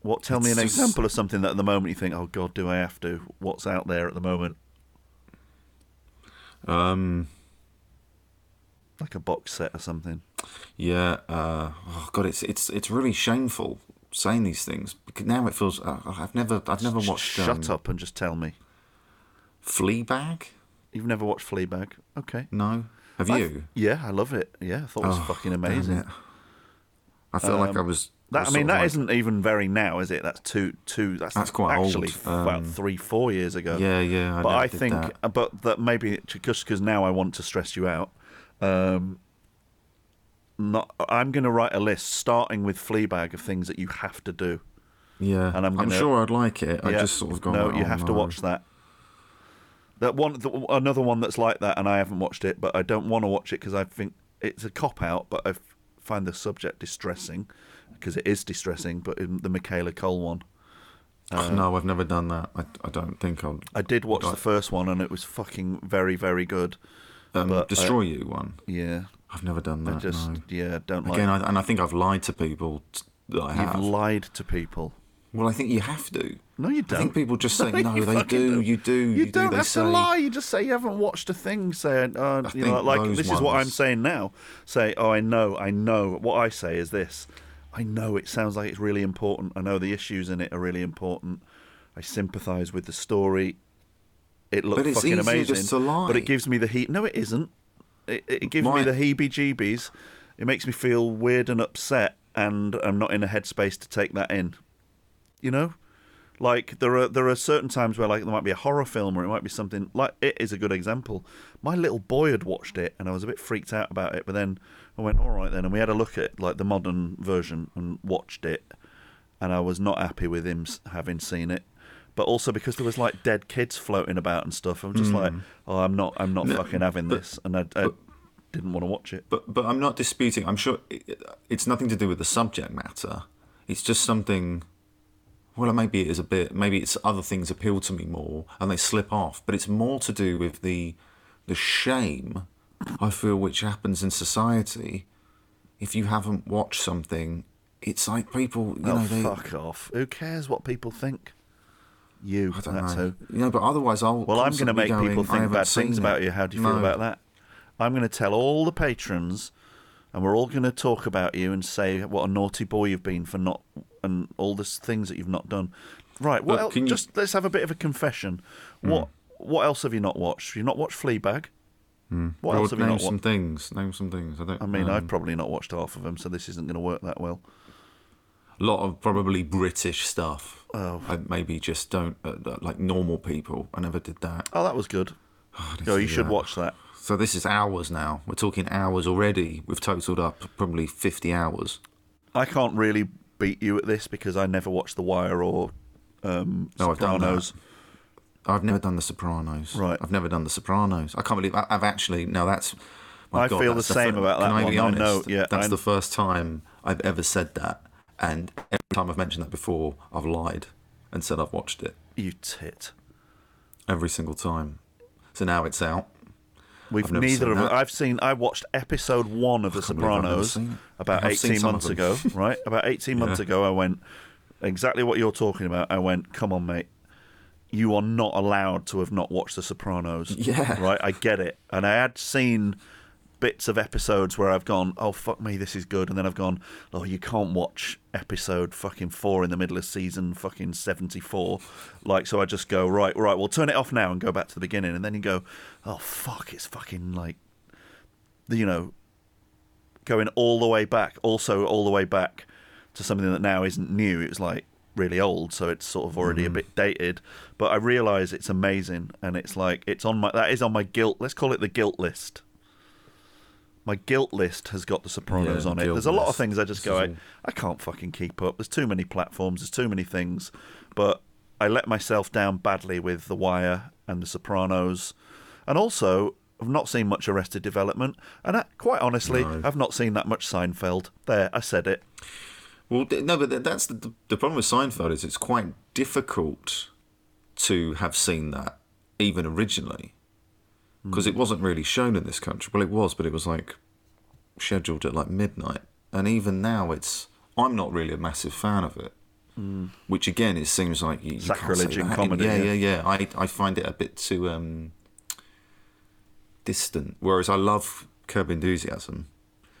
What? Tell it's me an just... example of something that at the moment you think, oh, God, do I have to? What's out there at the moment? Um, Like a box set or something. Yeah. Uh, oh, God, it's it's it's really shameful. Saying these things because now it feels uh, I've never I've never watched. Um, Shut up and just tell me. Fleabag? You've never watched Fleabag? Okay. No. Have I've, you? Yeah, I love it. Yeah, I thought it was oh, fucking amazing. I feel um, like I was. That, I, was I mean, that like, isn't even very now, is it? That's two two. That's, that's quite actually old. Um, about three four years ago. Yeah, yeah. I but I think, that. but that maybe just because now I want to stress you out. Um, Not, I'm going to write a list starting with Fleabag of things that you have to do. Yeah, and I'm, gonna, I'm sure I'd like it. I yeah, just sort of gone. No, like, you oh, have no. to watch that. That one, the, another one that's like that, and I haven't watched it, but I don't want to watch it because I think it's a cop out. But I find the subject distressing because it is distressing. But in the Michaela Cole one. Uh, no, I've never done that. I, I don't think I'll. I did watch I, the first one, and it was fucking very, very good. Um, but Destroy I, You one. Yeah. I've never done that. I just, no. Yeah, don't like Again, I, and I think I've lied to people t- that I have. You've lied to people. Well, I think you have to. No, you don't. I think people just say, no, no they do, do, you do. You, you don't do, have say. to lie. You just say you haven't watched a thing. Say, uh, you know, like, this ones. is what I'm saying now. Say, oh, I know, I know. What I say is this. I know it sounds like it's really important. I know the issues in it are really important. I sympathise with the story. It looks fucking amazing. Just to lie. But it gives me the heat. No, it isn't. It, it gives My, me the heebie-jeebies. It makes me feel weird and upset, and I'm not in a headspace to take that in. You know, like there are there are certain times where like there might be a horror film or it might be something like it is a good example. My little boy had watched it, and I was a bit freaked out about it. But then I went, all right then, and we had a look at like the modern version and watched it, and I was not happy with him having seen it. But also because there was like dead kids floating about and stuff, I'm just mm. like, oh, I'm not, I'm not no, fucking having but, this, and I, I but, didn't want to watch it. But but I'm not disputing. I'm sure it, it's nothing to do with the subject matter. It's just something. Well, maybe it is a bit. Maybe it's other things appeal to me more, and they slip off. But it's more to do with the the shame I feel which happens in society if you haven't watched something, it's like people, you oh, know, they fuck off. Who cares what people think? You, I don't that's know. Who. You know, but otherwise, I'll. Well, I'm going to make going, people think bad things it. about you. How do you no. feel about that? I'm going to tell all the patrons, and we're all going to talk about you and say what a naughty boy you've been for not, and all the things that you've not done. Right. Well, you... just let's have a bit of a confession. Mm. What What else have you not watched? You've not watched Fleabag. Mm. What Lord, else have you not watched? Name some things. Name some things. I don't. I mean, um, I've probably not watched half of them, so this isn't going to work that well. A lot of probably British stuff. Oh. I maybe just don't uh, like normal people. I never did that. Oh, that was good. Oh, Yo, you should that. watch that. So this is hours now. We're talking hours already. We've totaled up probably fifty hours. I can't really beat you at this because I never watched The Wire or um, no, Sopranos. I've done that. I've never done The Sopranos. Right. I've never done The Sopranos. I can't believe I, I've actually... No, that's... My I God, feel that's the same the, about that can I one. Be honest? I know, yeah, that's I'm... the first time I've ever said that. And every time I've mentioned that before, I've lied and said I've watched it. You tit. Every single time. So now it's out. We've neither of them. I've seen... I watched episode one of The Sopranos about eighteen months ago, right? About eighteen months ago, I went... Exactly what you're talking about. I went, come on, mate. You are not allowed to have not watched The Sopranos. Yeah. Right? I get it. And I had seen bits of episodes where I've gone, oh, fuck me, this is good. And then I've gone, oh, you can't watch episode fucking four in the middle of season fucking seventy-four. Like, so I just go, right, right, well, turn it off now and go back to the beginning. And then you go, oh, fuck, it's fucking like, you know, going all the way back. Also, all the way back to something that now isn't new. It was like, really old, so it's sort of already mm. a bit dated, but I realise it's amazing, and it's like it's on my that is on my guilt let's call it the guilt list. My guilt list has got The Sopranos yeah, on it. There's a lot list. Of things I just this go I, I can't fucking keep up. There's too many platforms, there's too many things, but I let myself down badly with The Wire and The Sopranos, and also I've not seen much Arrested Development, and I, quite honestly no. I've not seen that much Seinfeld. There, I said it. Well, no, but that's the the problem with Seinfeld is it's quite difficult to have seen that even originally because mm. it wasn't really shown in this country. Well, it was, but it was like scheduled at like midnight, and even now it's I'm not really a massive fan of it, mm. which again it seems like you, you sacrilege in comedy. Yeah, yeah, yeah. I I find it a bit too um, distant. Whereas I love Curb Enthusiasm,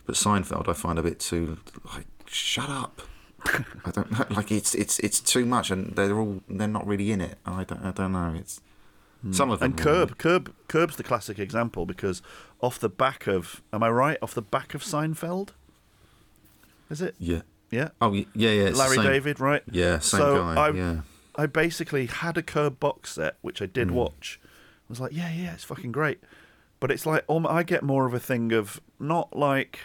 but Seinfeld I find a bit too like. Shut up! I don't know. Like it's it's it's too much, and they're all they're not really in it. I don't I don't know. It's mm. some of them. And Curb really. Curb Curb's the classic example because off the back of am I right? Off the back of Seinfeld, is it? Yeah. Yeah. Oh yeah yeah. It's Larry David, right? Yeah. Same so guy. I, yeah. I basically had a Curb box set which I did mm. watch. I was like yeah yeah it's fucking great, but it's like um, I get more of a thing of not like.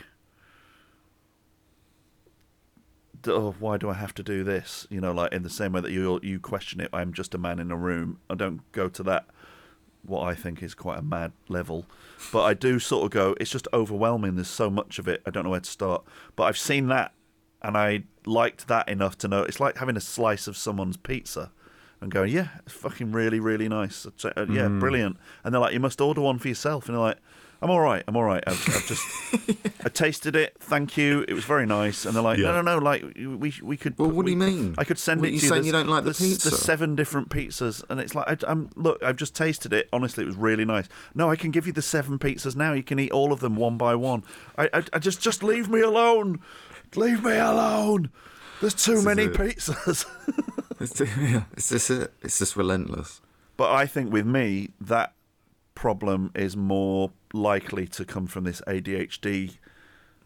Oh, why do I have to do this? You know, like in the same way that you you question it, I'm just a man in a room. I don't go to that, what I think is quite a mad level. But I do sort of go, it's just overwhelming. There's so much of it. I don't know where to start. But I've seen that, and I liked that enough to know. It's like having a slice of someone's pizza and going, yeah, it's fucking really, really nice. Yeah, mm. brilliant. And they're like, you must order one for yourself. And they're like, I'm all right, I'm all right. I've, I've just, yeah. I tasted it, thank you, it was very nice. And they're like, yeah. no, no, no, like, we we could... Well, what we, do you mean? I could send what it you to you. Are you saying you don't like the, the pizza? There's seven different pizzas, and it's like, I, I'm look, I've just tasted it, honestly, it was really nice. No, I can give you the seven pizzas now, you can eat all of them one by one. I, I, I just, just leave me alone, leave me alone. There's too this many pizzas. It's, too, yeah. it's, just it. It's just relentless. But I think with me, that problem is more... likely to come from this A D H D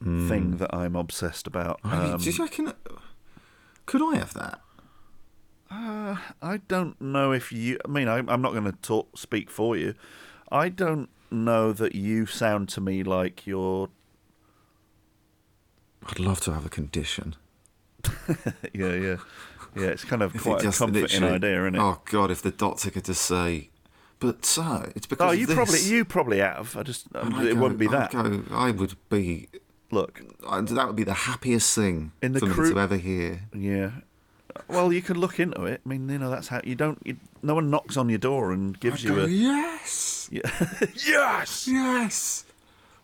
mm. thing that I'm obsessed about. I mean, um, do you reckon? Could I have that? Uh, I don't know if you. I mean, I, I'm not going to talk speak for you. I don't know that you sound to me like you're. I'd love to have a condition. yeah, yeah, yeah. It's kind of quite a comforting idea, isn't it? Oh God, if the doctor could just say. But so it's because oh, you of this. probably you probably have. I just I mean, I it go, wouldn't be that. Go, I would be look. I, that would be the happiest thing in the for cru- me to ever hear. Yeah. Well, you can look into it. I mean, you know, that's how you don't. You, no one knocks on your door and gives I you go, a yes, yeah. yes, yes.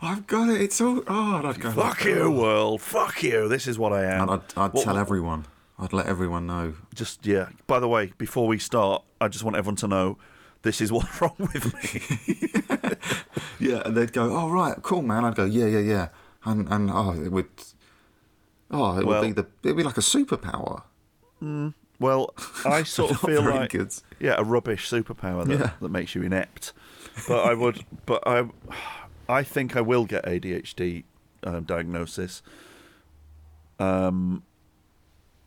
I've got it. It's so hard. I've got Fuck it. Fuck you, world. Fuck you. This is what I am. And I'd, I'd what, tell everyone. I'd let everyone know. Just, yeah. By the way, before we start, I just want everyone to know this is what's wrong with me. Yeah, and they'd go, oh, right, cool, man. I'd go, yeah, yeah, yeah. And, and oh, it would... Oh, it well, would be the... It'd be like a superpower. Mm, well, I sort of feel like... Good. Yeah, a rubbish superpower that, yeah. that makes you inept. But I would... But I... I think I will get A D H D um, diagnosis, um,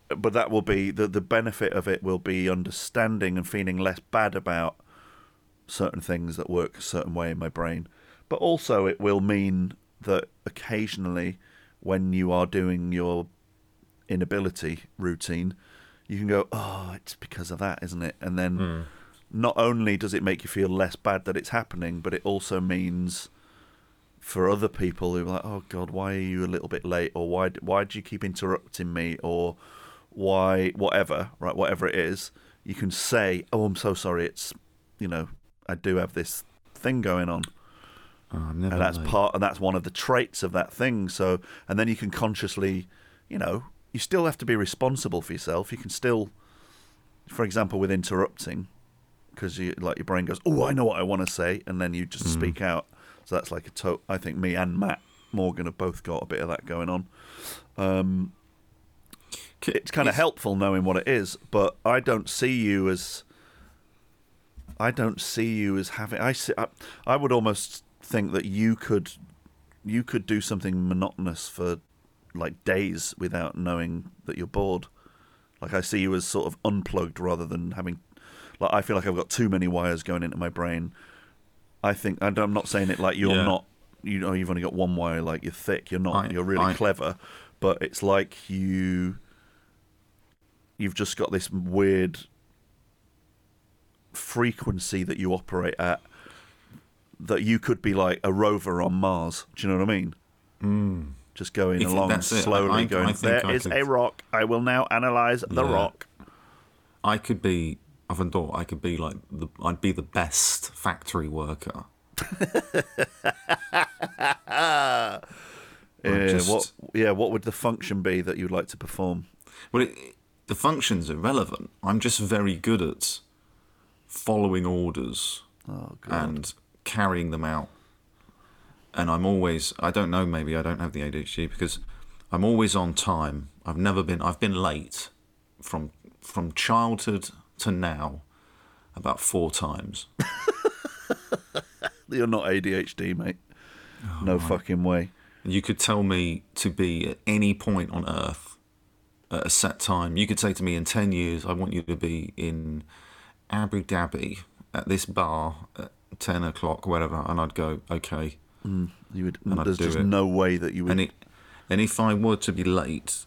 but that will be the the benefit of it will be understanding and feeling less bad about certain things that work a certain way in my brain. But also, it will mean that occasionally, when you are doing your inability routine, you can go, "Oh, it's because of that, isn't it?" And then, mm. not only does it make you feel less bad that it's happening, but it also means for other people who are like, oh God, why are you a little bit late, or why why do you keep interrupting me, or why whatever, right? Whatever it is, you can say, oh, I'm so sorry. It's, you know, I do have this thing going on, oh, I'm never and that's late. part, and that's one of the traits of that thing. So, and then you can consciously, you know, you still have to be responsible for yourself. You can still, for example, with interrupting, because you like your brain goes, oh, I know what I want to say, and then you just mm. speak out. So that's like a to- I think me and Matt Morgan have both got a bit of that going on. Um, it's kind of helpful knowing what it is, but I don't see you as. I don't see you as having. I see. I, I would almost think that you could, you could do something monotonous for, like, days without knowing that you're bored. Like, I see you as sort of unplugged rather than having. Like, I feel like I've got too many wires going into my brain. I think and I'm not saying it like you're yeah. not, you know, you've only got one wire, like you're thick, you're not, I, you're really I, clever, but it's like you, you've just got this weird frequency that you operate at that you could be like a rover on Mars. Do you know what I mean? Mm. Just going if along slowly, I, I, going. I there I is could... a rock. I will now analyze the yeah. rock. I could be. I've thought I could be like the, I'd be the best factory worker. yeah, just, what, yeah, what would the function be that you'd like to perform? Well, it, the function's irrelevant. I'm just very good at following orders oh, and carrying them out. And I'm always, I don't know, maybe I don't have the A D H D because I'm always on time. I've never been, I've been late from from childhood to now about four times. You're not A D H D, mate. Oh, no my. fucking way. You could tell me to be at any point on Earth at a set time. You could say to me in ten years, I want you to be in Abu Dhabi at this bar at ten o'clock, whatever, and I'd go, okay. Mm, you would, and there's just it. no way that you would... And, it, and if I were to be late,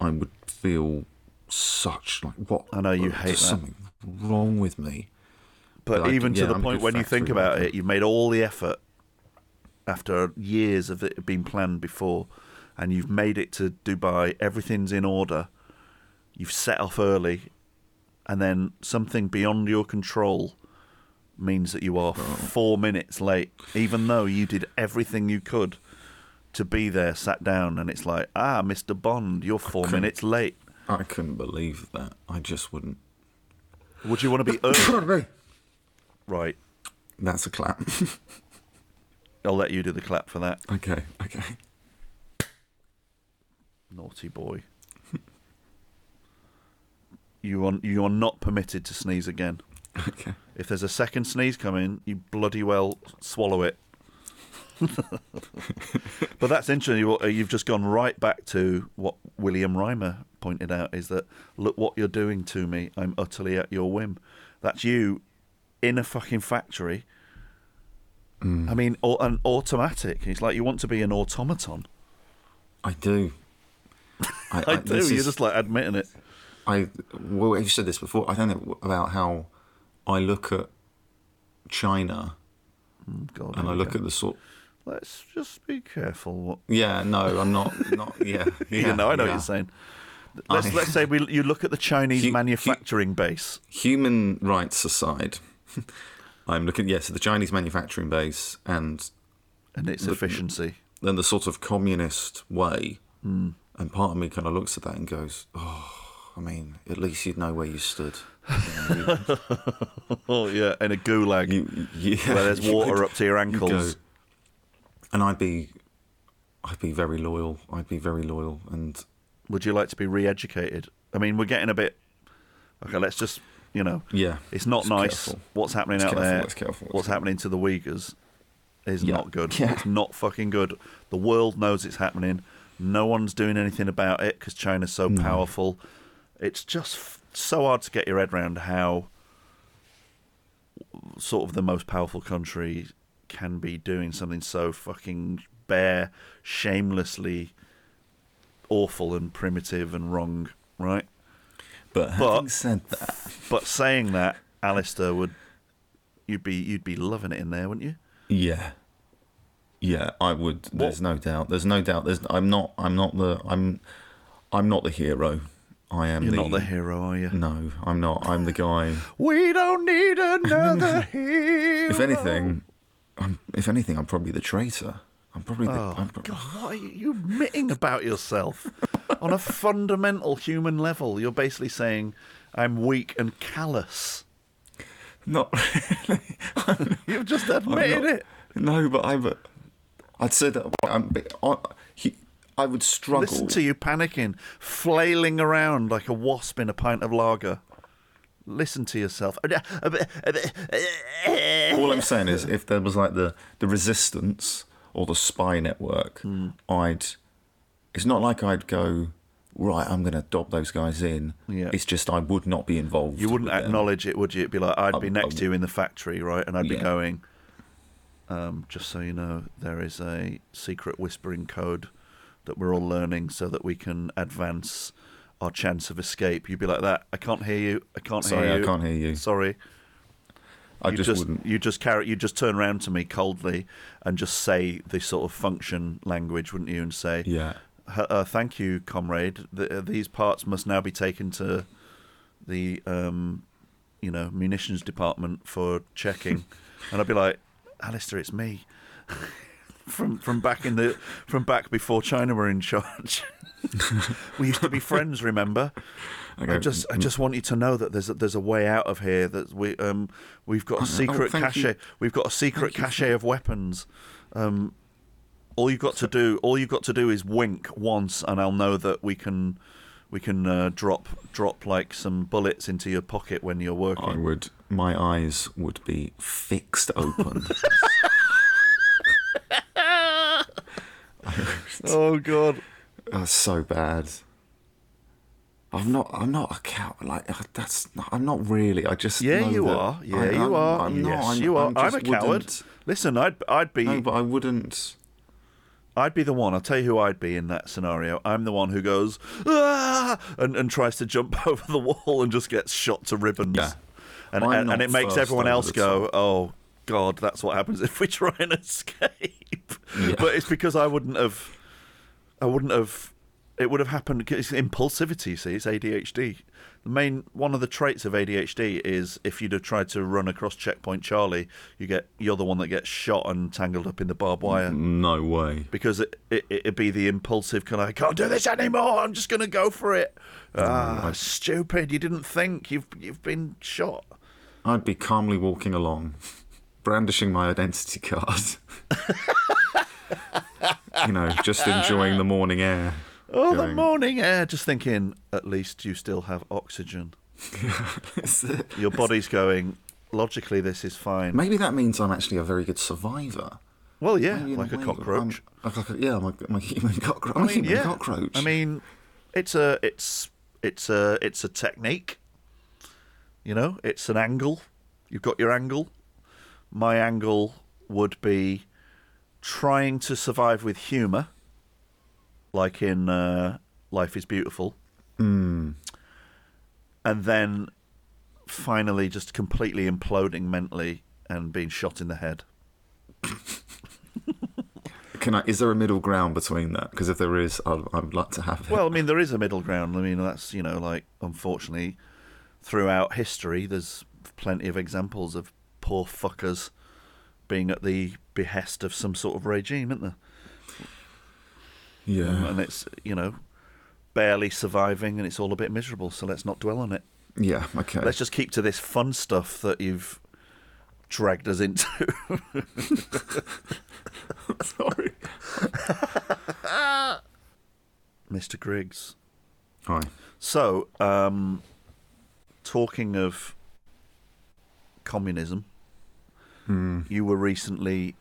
I would feel... Such like what I know you hate. There's that. Something wrong with me. But, but even I, yeah, to the I'm point when you think about worker. it, you've made all the effort after years of it being planned before, and you've made it to Dubai. Everything's in order. You've set off early, and then something beyond your control means that you are oh. four minutes late, even though you did everything you could to be there, sat down, and it's like, ah, Mister Bond, you're four minutes late. I couldn't believe that. I just wouldn't. Would you want to be early? Right. That's a clap. I'll let you do the clap for that. Okay, okay. Naughty boy. you, are, you are not permitted to sneeze again. Okay. If there's a second sneeze coming, you bloody well swallow it. But that's interesting. You've just gone right back to what William Reimer pointed out, is that, look what you're doing to me, I'm utterly at your whim. That's you in a fucking factory. Mm. I mean, or, an automatic. It's like you want to be an automaton. I do. I, I, I do. You're is, just like admitting it. I well, you said this before. I don't know about how I look at China, God, and I look go. at the sort. Let's just be careful. What... Yeah, no, I'm not. Not yeah. yeah, yeah no, I know yeah. what you're saying. Let's I... let's say we you look at the Chinese hu- manufacturing hu- base. Human rights aside, I'm looking yes at the Chinese manufacturing base and and its the, efficiency. Then the sort of communist way. Mm. And part of me kind of looks at that and goes, oh, I mean, at least you'd know where you stood. You know, you, oh, yeah, in a gulag you, yeah, where there's water up to your ankles. You and I'd be, I'd be very loyal. I'd be very loyal. And would you like to be re-educated? I mean, we're getting a bit... Okay, let's just, you know... Yeah. It's not it's nice. Careful. What's happening it's out careful, there, it's careful, it's what's careful. happening to the Uyghurs is yeah. not good. Yeah. It's not fucking good. The world knows it's happening. No one's doing anything about it because China's so no. powerful. It's just f- so hard to get your head around how sort of the most powerful country can be doing something so fucking bare, shamelessly awful and primitive and wrong, right? But having but, said that, but saying that, Alistair would you'd be you'd be loving it in there, wouldn't you? Yeah. Yeah, I would. There's what? no doubt. There's no doubt. There's. I'm not. I'm not the. I'm. I'm not the hero. I am. You're the, not the hero, are you? No, I'm not. I'm the guy. We don't need another hero. If anything, I'm. If anything, I'm probably the traitor. I'm probably. The, oh I'm pro- God! What are you admitting about yourself? On a fundamental human level, you're basically saying I'm weak and callous. Not really. You've just admitted not, it. No, but I'm. A, I'd say that I'm, I, he, I would struggle. Listen to you panicking, flailing around like a wasp in a pint of lager. Listen to yourself. All I'm saying is, if there was like the, the resistance or the spy network, mm. I'd. It's not like I'd go, right, I'm going to dob those guys in. Yeah. It's just I would not be involved. You wouldn't acknowledge them. It, would you? It'd be like, I'd I, be next I, to you in the factory, right? And I'd yeah. be going... Um, just so you know, there is a secret whispering code that we're all learning so that we can advance our chance of escape. You'd be like that. I can't hear you. I can't Sorry, hear you. Sorry, I can't hear you. Sorry. I you just, just wouldn't. You just carry. You just turn around to me coldly and just say the sort of function language, wouldn't you? And say, yeah. Uh, thank you, comrade. The, uh, these parts must now be taken to the, um, you know, munitions department for checking. And I'd be like, Alistair, it's me from from back in the from back before China were in charge. We used to be friends, remember? Okay. I just I just want you to know that there's a, there's a way out of here. That we um we've got a secret oh, cache. You. We've got a secret thank cache you. of weapons. Um, all you've got to do all you've got to do is wink once, and I'll know that we can we can uh, drop drop like some bullets into your pocket when you're working. I would. My eyes would be fixed open. Oh God, that's so bad. I'm not. I'm not a cow. Like that's. Not, I'm not really. I just. Yeah, know you are. Yeah, I, you I'm, are. I'm yes, not, I'm, you are. I'm, I'm a coward. Wouldn't. Listen, I'd. I'd be. No, but I wouldn't. I'd be the one. I'll tell you who I'd be in that scenario. I'm the one who goes ah, and, and tries to jump over the wall and just gets shot to ribbons. Yeah. And, and, and it makes everyone else go, oh, God, that's what happens if we try and escape. Yeah. But it's because I wouldn't have... I wouldn't have... It would have happened... It's impulsivity, you see. It's A D H D. The main... One of the traits of A D H D is if you'd have tried to run across Checkpoint Charlie, you get, you're the one that gets shot and tangled up in the barbed wire. No way. Because it, it, it'd be the impulsive kind of, I can't do this anymore, I'm just going to go for it. Oh, ah, I... stupid, you didn't think. You've You've been shot. I'd be calmly walking along, brandishing my identity card. You know, just enjoying the morning air. Oh, going, the morning air. Just thinking, at least you still have oxygen. Your body's going, logically, this is fine. Maybe that means I'm actually a very good survivor. Well, yeah, Maybe like a way, cockroach. I'm, like a, yeah, I'm a, I'm a human cockroach. I mean, I'm a human yeah. cockroach. I mean, it's a, it's, it's a, it's a technique. You know, it's an angle. You've got your angle. My angle would be trying to survive with humour, like in uh, Life is Beautiful. Mm. And then finally just completely imploding mentally and being shot in the head. Can I, is there a middle ground between that? Because if there is, I'd, I'd like to have it. Well, I mean, there is a middle ground. I mean, that's, you know, like, unfortunately... Throughout history, there's plenty of examples of poor fuckers being at the behest of some sort of regime, isn't there? Yeah. Um, and it's, you know, barely surviving and it's all a bit miserable, so let's not dwell on it. Yeah, okay. Let's just keep to this fun stuff that you've dragged us into. Sorry. Mister Griggs. Hi. So, um, talking of communism, mm. you were recently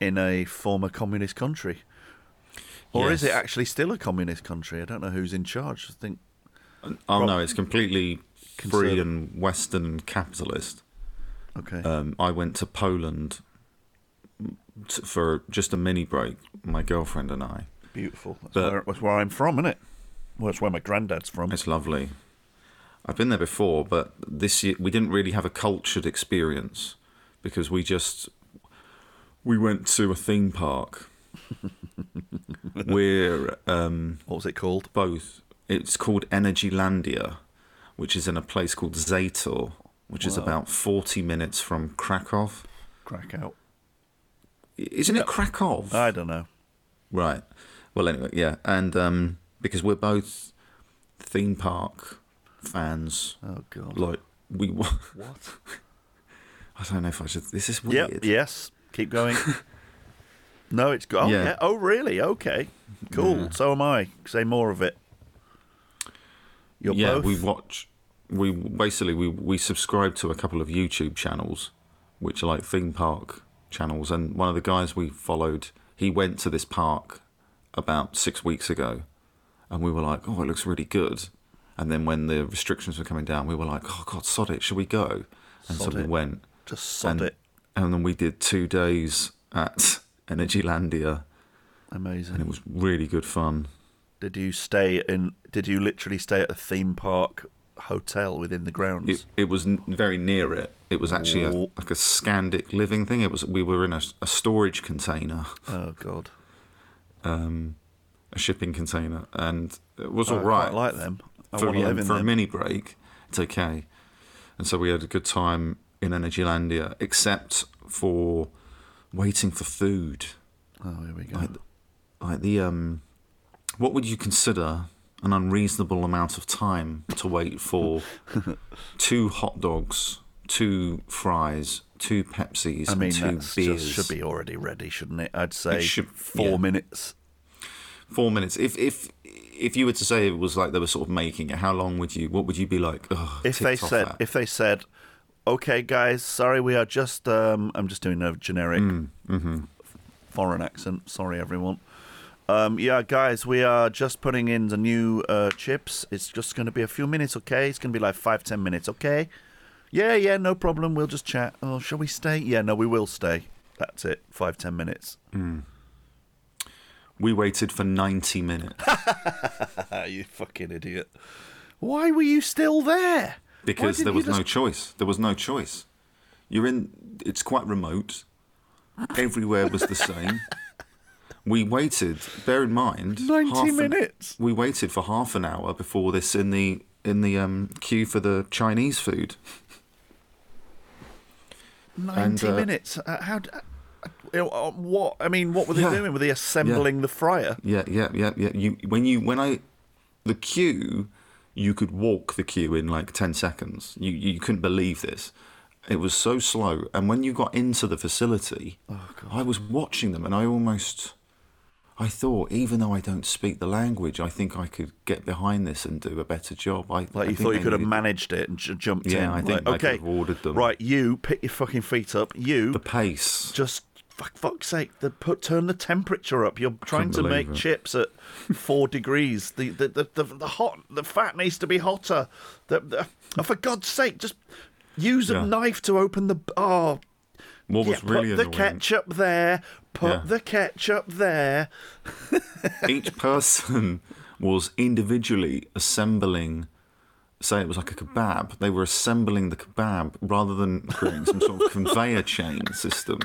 in a former communist country. Or yes. is it actually still a communist country? I don't know who's in charge. I think. Oh, no, it's completely free and Western and capitalist. Okay. Um, I went to Poland t- for just a mini break, my girlfriend and I. Beautiful. That's, but, where, that's where I'm from, isn't it? Well, it's where my granddad's from. It's lovely. I've been there before, but this year we didn't really have a cultured experience because we just we went to a theme park. We're um, what was it called? Both. It's called Energylandia, which is in a place called Zator, which wow. is about forty minutes from Krakow. Krakow. Isn't it Krakow? I don't know. Right. Well, anyway, yeah, and um, because we're both theme park fans. Oh God! Like we what? I don't know if I should. This is weird. Yep, yes. Keep going. No, it's gone. Oh, yeah. yeah. Oh, really? Okay. Cool. Yeah. So am I. Say more of it. You're yeah, both? we watch. We basically we we subscribe to a couple of YouTube channels, which are like theme park channels. And one of the guys we followed, he went to this park about six weeks ago, and we were like, "Oh, it looks really good." And then when the restrictions were coming down, we were like, "Oh God, sod it! Should we go?" And sod so it. we went. Just sod and, it. And then we did two days at Energylandia. Amazing. And it was really good fun. Did you stay in? Did you literally stay at a theme park hotel within the grounds? It, it was n- very near it. It was actually a, like a Scandic living thing. It was. We were in a, a storage container. Oh God. um, a shipping container, and it was oh, all right. I quite like them. I for, yeah, for a mini break. It's okay. And so we had a good time in Energylandia, except for waiting for food. Oh, here we go. Like, like the um, what would you consider an unreasonable amount of time to wait for two hot dogs, two fries, two Pepsis, I mean, and two that's beers? Just should be already ready, shouldn't it? I'd say it should, four yeah. minutes. Four minutes. If if if you were to say it was like they were sort of making it, how long would you? What would you be like? Ugh, if they said, at? if they said, okay, guys, sorry, we are just. Um, I'm just doing a generic mm, mm-hmm. foreign accent. Sorry, everyone. Um, yeah, guys, we are just putting in the new uh, chips. It's just going to be a few minutes, okay? It's going to be like five, ten minutes, okay? Yeah, yeah, no problem. We'll just chat. Oh, shall we stay? Yeah, no, we will stay. That's it. Five, ten minutes. Mm. We waited for ninety minutes. You fucking idiot. Why were you still there? Because there was just... no choice. There was no choice. You're in... It's quite remote. Everywhere was the same. We waited, bear in mind... ninety minutes. An, we waited for half an hour before this in the in the um, queue for the Chinese food. ninety and, uh, minutes. Uh, how... D- What I mean, what were they yeah. doing? Were they assembling yeah. the fryer? Yeah, yeah, yeah, yeah. You when you when I the queue, you could walk the queue in like ten seconds. You you couldn't believe this. It was so slow. And when you got into the facility, oh, God. I was watching them, and I almost, I thought, even though I don't speak the language, I think I could get behind this and do a better job. I like you I thought you could have managed it and j- jumped yeah, in. Yeah, I think like, okay, I could have ordered them. Right, you pick your fucking feet up. You the pace just. Fuck, fuck's sake! The put, turn the temperature up. You're trying to make it. chips at four degrees. The the, the the the hot the fat needs to be hotter. The, the, oh, for God's sake, just use yeah. a knife to open the. Oh, what was yeah, really put annoying. the ketchup there. Put yeah. the ketchup there. Each person was individually assembling. Say it was like a kebab. They were assembling the kebab rather than creating some sort of conveyor chain system.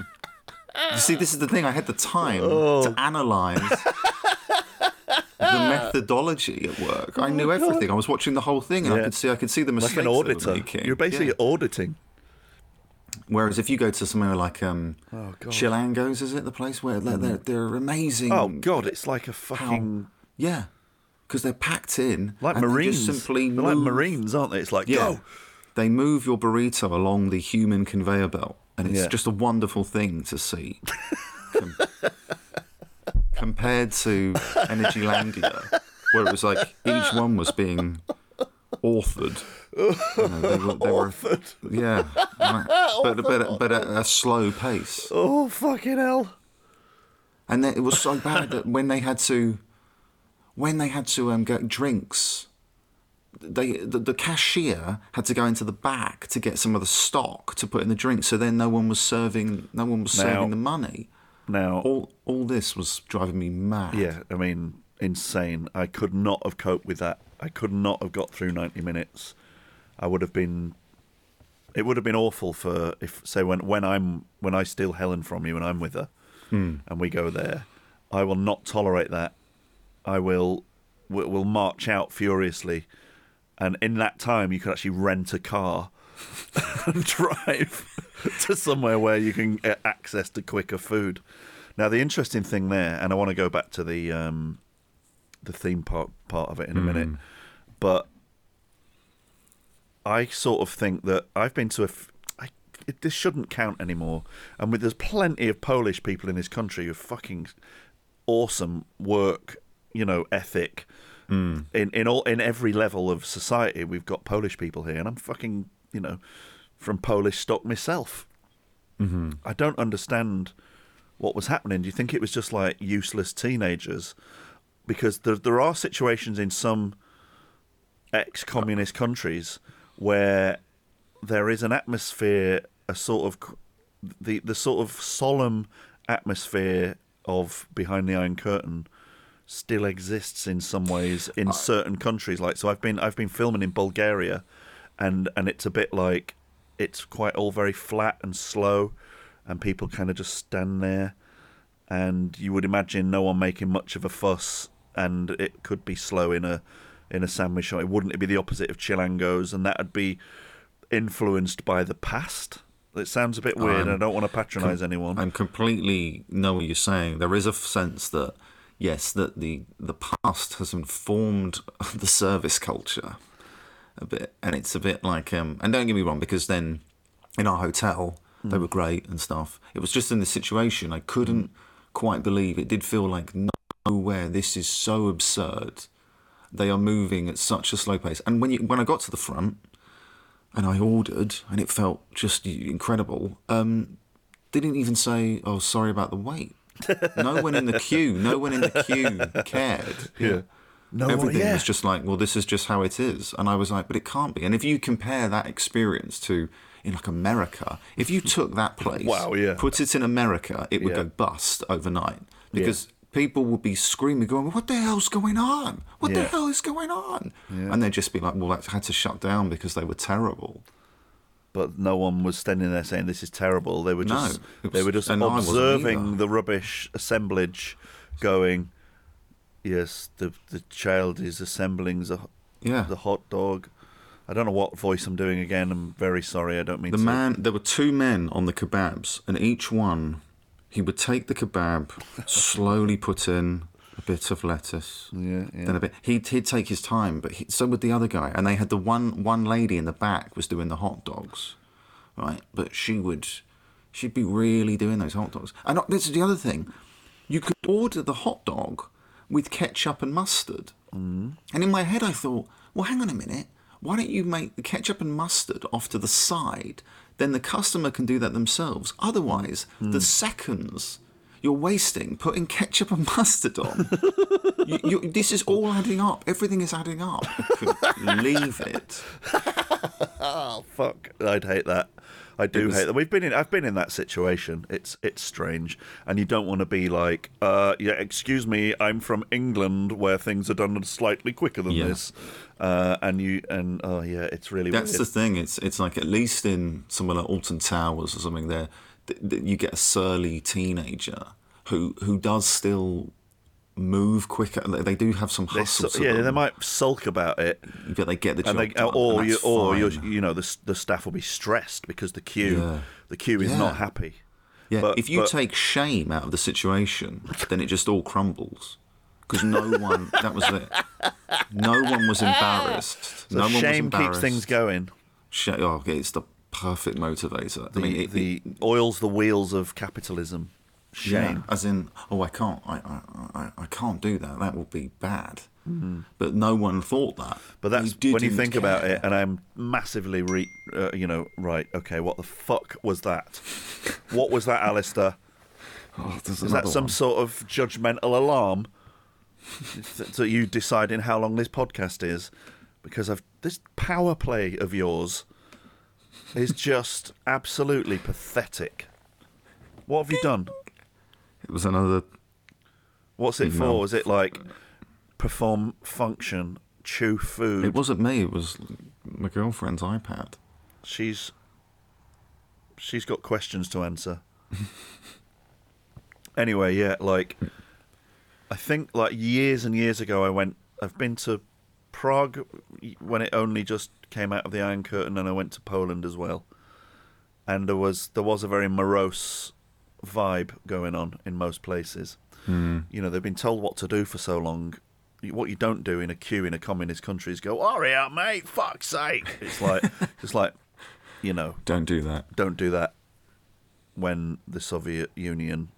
You see, this is the thing. I had the time oh. to analyse the methodology at work. I knew oh everything. I was watching the whole thing, and yeah. I could see. I could see the mistakes. Like an auditor, you're basically yeah. auditing. Whereas if you go to somewhere like um, oh, God. Chilango's, is it the place where they're, they're, they're amazing? Oh God, it's like a fucking how, yeah, because they're packed in like and Marines. They just simply move. They're like Marines, aren't they? It's like yeah, go. They move your burrito along the human conveyor belt, and it's yeah. just a wonderful thing to see. Com- compared to Energylandia, where it was like each one was being authored. You know, they were, they were, yeah, but, but, but at a slow pace. Oh, fucking hell. And then it was so bad that when they had to when they had to um, get drinks, they the, the cashier had to go into the back to get some of the stock to put in the drinks, so then no one was serving no one was now, serving the money. Now all all this was driving me mad. Yeah, I mean, insane. I could not have coped with that. I could not have got through ninety minutes. I would have been, it would have been awful for if say when when I'm when I steal Helen from you and I'm with her, mm. and we go there. I will not tolerate that. I will will march out furiously, and in that time you could actually rent a car and drive to somewhere where you can get access to quicker food. Now the interesting thing there, and I want to go back to the um, the theme park part of it in a mm. minute, but. I sort of think that I've been to a... F- I, it, this shouldn't count anymore. And with, there's plenty of Polish people in this country who fucking awesome work, you know, ethic. Mm. In in all in every level of society, we've got Polish people here. And I'm fucking, you know, from Polish stock myself. Mm-hmm. I don't understand what was happening. Do you think it was just like useless teenagers? Because there, there are situations in some ex-communist countries... where there is an atmosphere, a sort of the the sort of solemn atmosphere of behind the Iron Curtain, still exists in some ways in I, certain countries. Like so, I've been I've been filming in Bulgaria, and, and it's a bit like it's quite all very flat and slow, and people kind of just stand there, and you would imagine no one making much of a fuss, and it could be slow in a. in a sandwich shop. It wouldn't it be the opposite of Chilango's, and that would be influenced by the past? It sounds a bit weird. I'm, I don't want to patronise com- anyone. I completely know what you're saying. There is a sense that, yes, that the, the past has informed the service culture a bit, and it's a bit like... Um, and don't get me wrong, because then in our hotel, mm. they were great and stuff. It was just in this situation, I couldn't quite believe. It did feel like, nowhere, this is so absurd... They are moving at such a slow pace. And when you, when I got to the front and I ordered, and it felt just incredible, um, they didn't even say, oh, sorry about the wait. No one in the queue, no one in the queue cared. Yeah. No Everything one, yeah. was just like, well, this is just how it is. And I was like, but it can't be. And if you compare that experience to, in like America, if you took that place, wow, yeah. put it in America, it would yeah. go bust overnight. Because... Yeah. People would be screaming, going, what the hell's going on? What yeah. the hell is going on? Yeah. And they'd just be like, well, that had to shut down because they were terrible. But no one was standing there saying, this is terrible. They were just no, was, they were just observing the rubbish assemblage going, yes, the the child is assembling the, yeah. the hot dog. I don't know what voice I'm doing again. I'm very sorry. I don't mean the to. Man, there were two men on the kebabs, and each one... He would take the kebab, slowly put in a bit of lettuce, yeah, yeah. then a bit. He'd, he'd take his time, but he, so would the other guy. And they had the one one lady in the back was doing the hot dogs, right? But she would, she'd be really doing those hot dogs. And this is the other thing, you could order the hot dog with ketchup and mustard. Mm. And in my head, I thought, well, hang on a minute. Why don't you make the ketchup and mustard off to the side? Then the customer can do that themselves. Otherwise, mm. the seconds you're wasting putting ketchup and mustard on, you, you, this is all adding up. Everything is adding up. You could leave it. Oh, fuck. I'd hate that. I do was... hate that. We've been in. I've been in that situation. It's it's strange, and you don't want to be like, uh, yeah, excuse me, I'm from England, where things are done slightly quicker than yeah. this, uh, and you and oh yeah, it's really. That's weird. The thing. It's it's like at least in somewhere like Alton Towers or something, there, th- th- you get a surly teenager who who does still move quicker. They do have some hustle. They, yeah, them. they might sulk about it, but they get the job and they, done, or and you, or you, you know, the the staff will be stressed because the queue, yeah. the queue is yeah. not happy. Yeah, but, if you but, take shame out of the situation, then it just all crumbles. Because no one, that was it. No one was embarrassed. So no shame one was embarrassed. keeps things going. Shame, oh, it's the perfect motivator. The, I mean, it, the it, oils the wheels of capitalism. Shame, yeah, as in, oh, I can't, I, I, I can't do that. That would be bad. Mm-hmm. But no one thought that. But that's when you think care. about it, and I'm massively, re, uh, you know, right? Okay, what the fuck was that? What was that, Alistair? Oh, Is that some one. sort of judgmental alarm? So you deciding how long this podcast is, because I've this power play of yours is just absolutely pathetic. What have you done? It was another. What's it email. for? Was it like perform function, chew food? It wasn't me. It was my girlfriend's iPad. She's she's got questions to answer. Anyway, yeah, like. I think like years and years ago I went, I've been to Prague when it only just came out of the Iron Curtain, and I went to Poland as well. And there was there was a very morose vibe going on in most places. Mm. You know, they've been told what to do for so long. What you don't do in a queue in a communist country is go, hurry up, mate, fuck's sake. It's like, just like, you know. Don't do that. Don't do that when the Soviet Union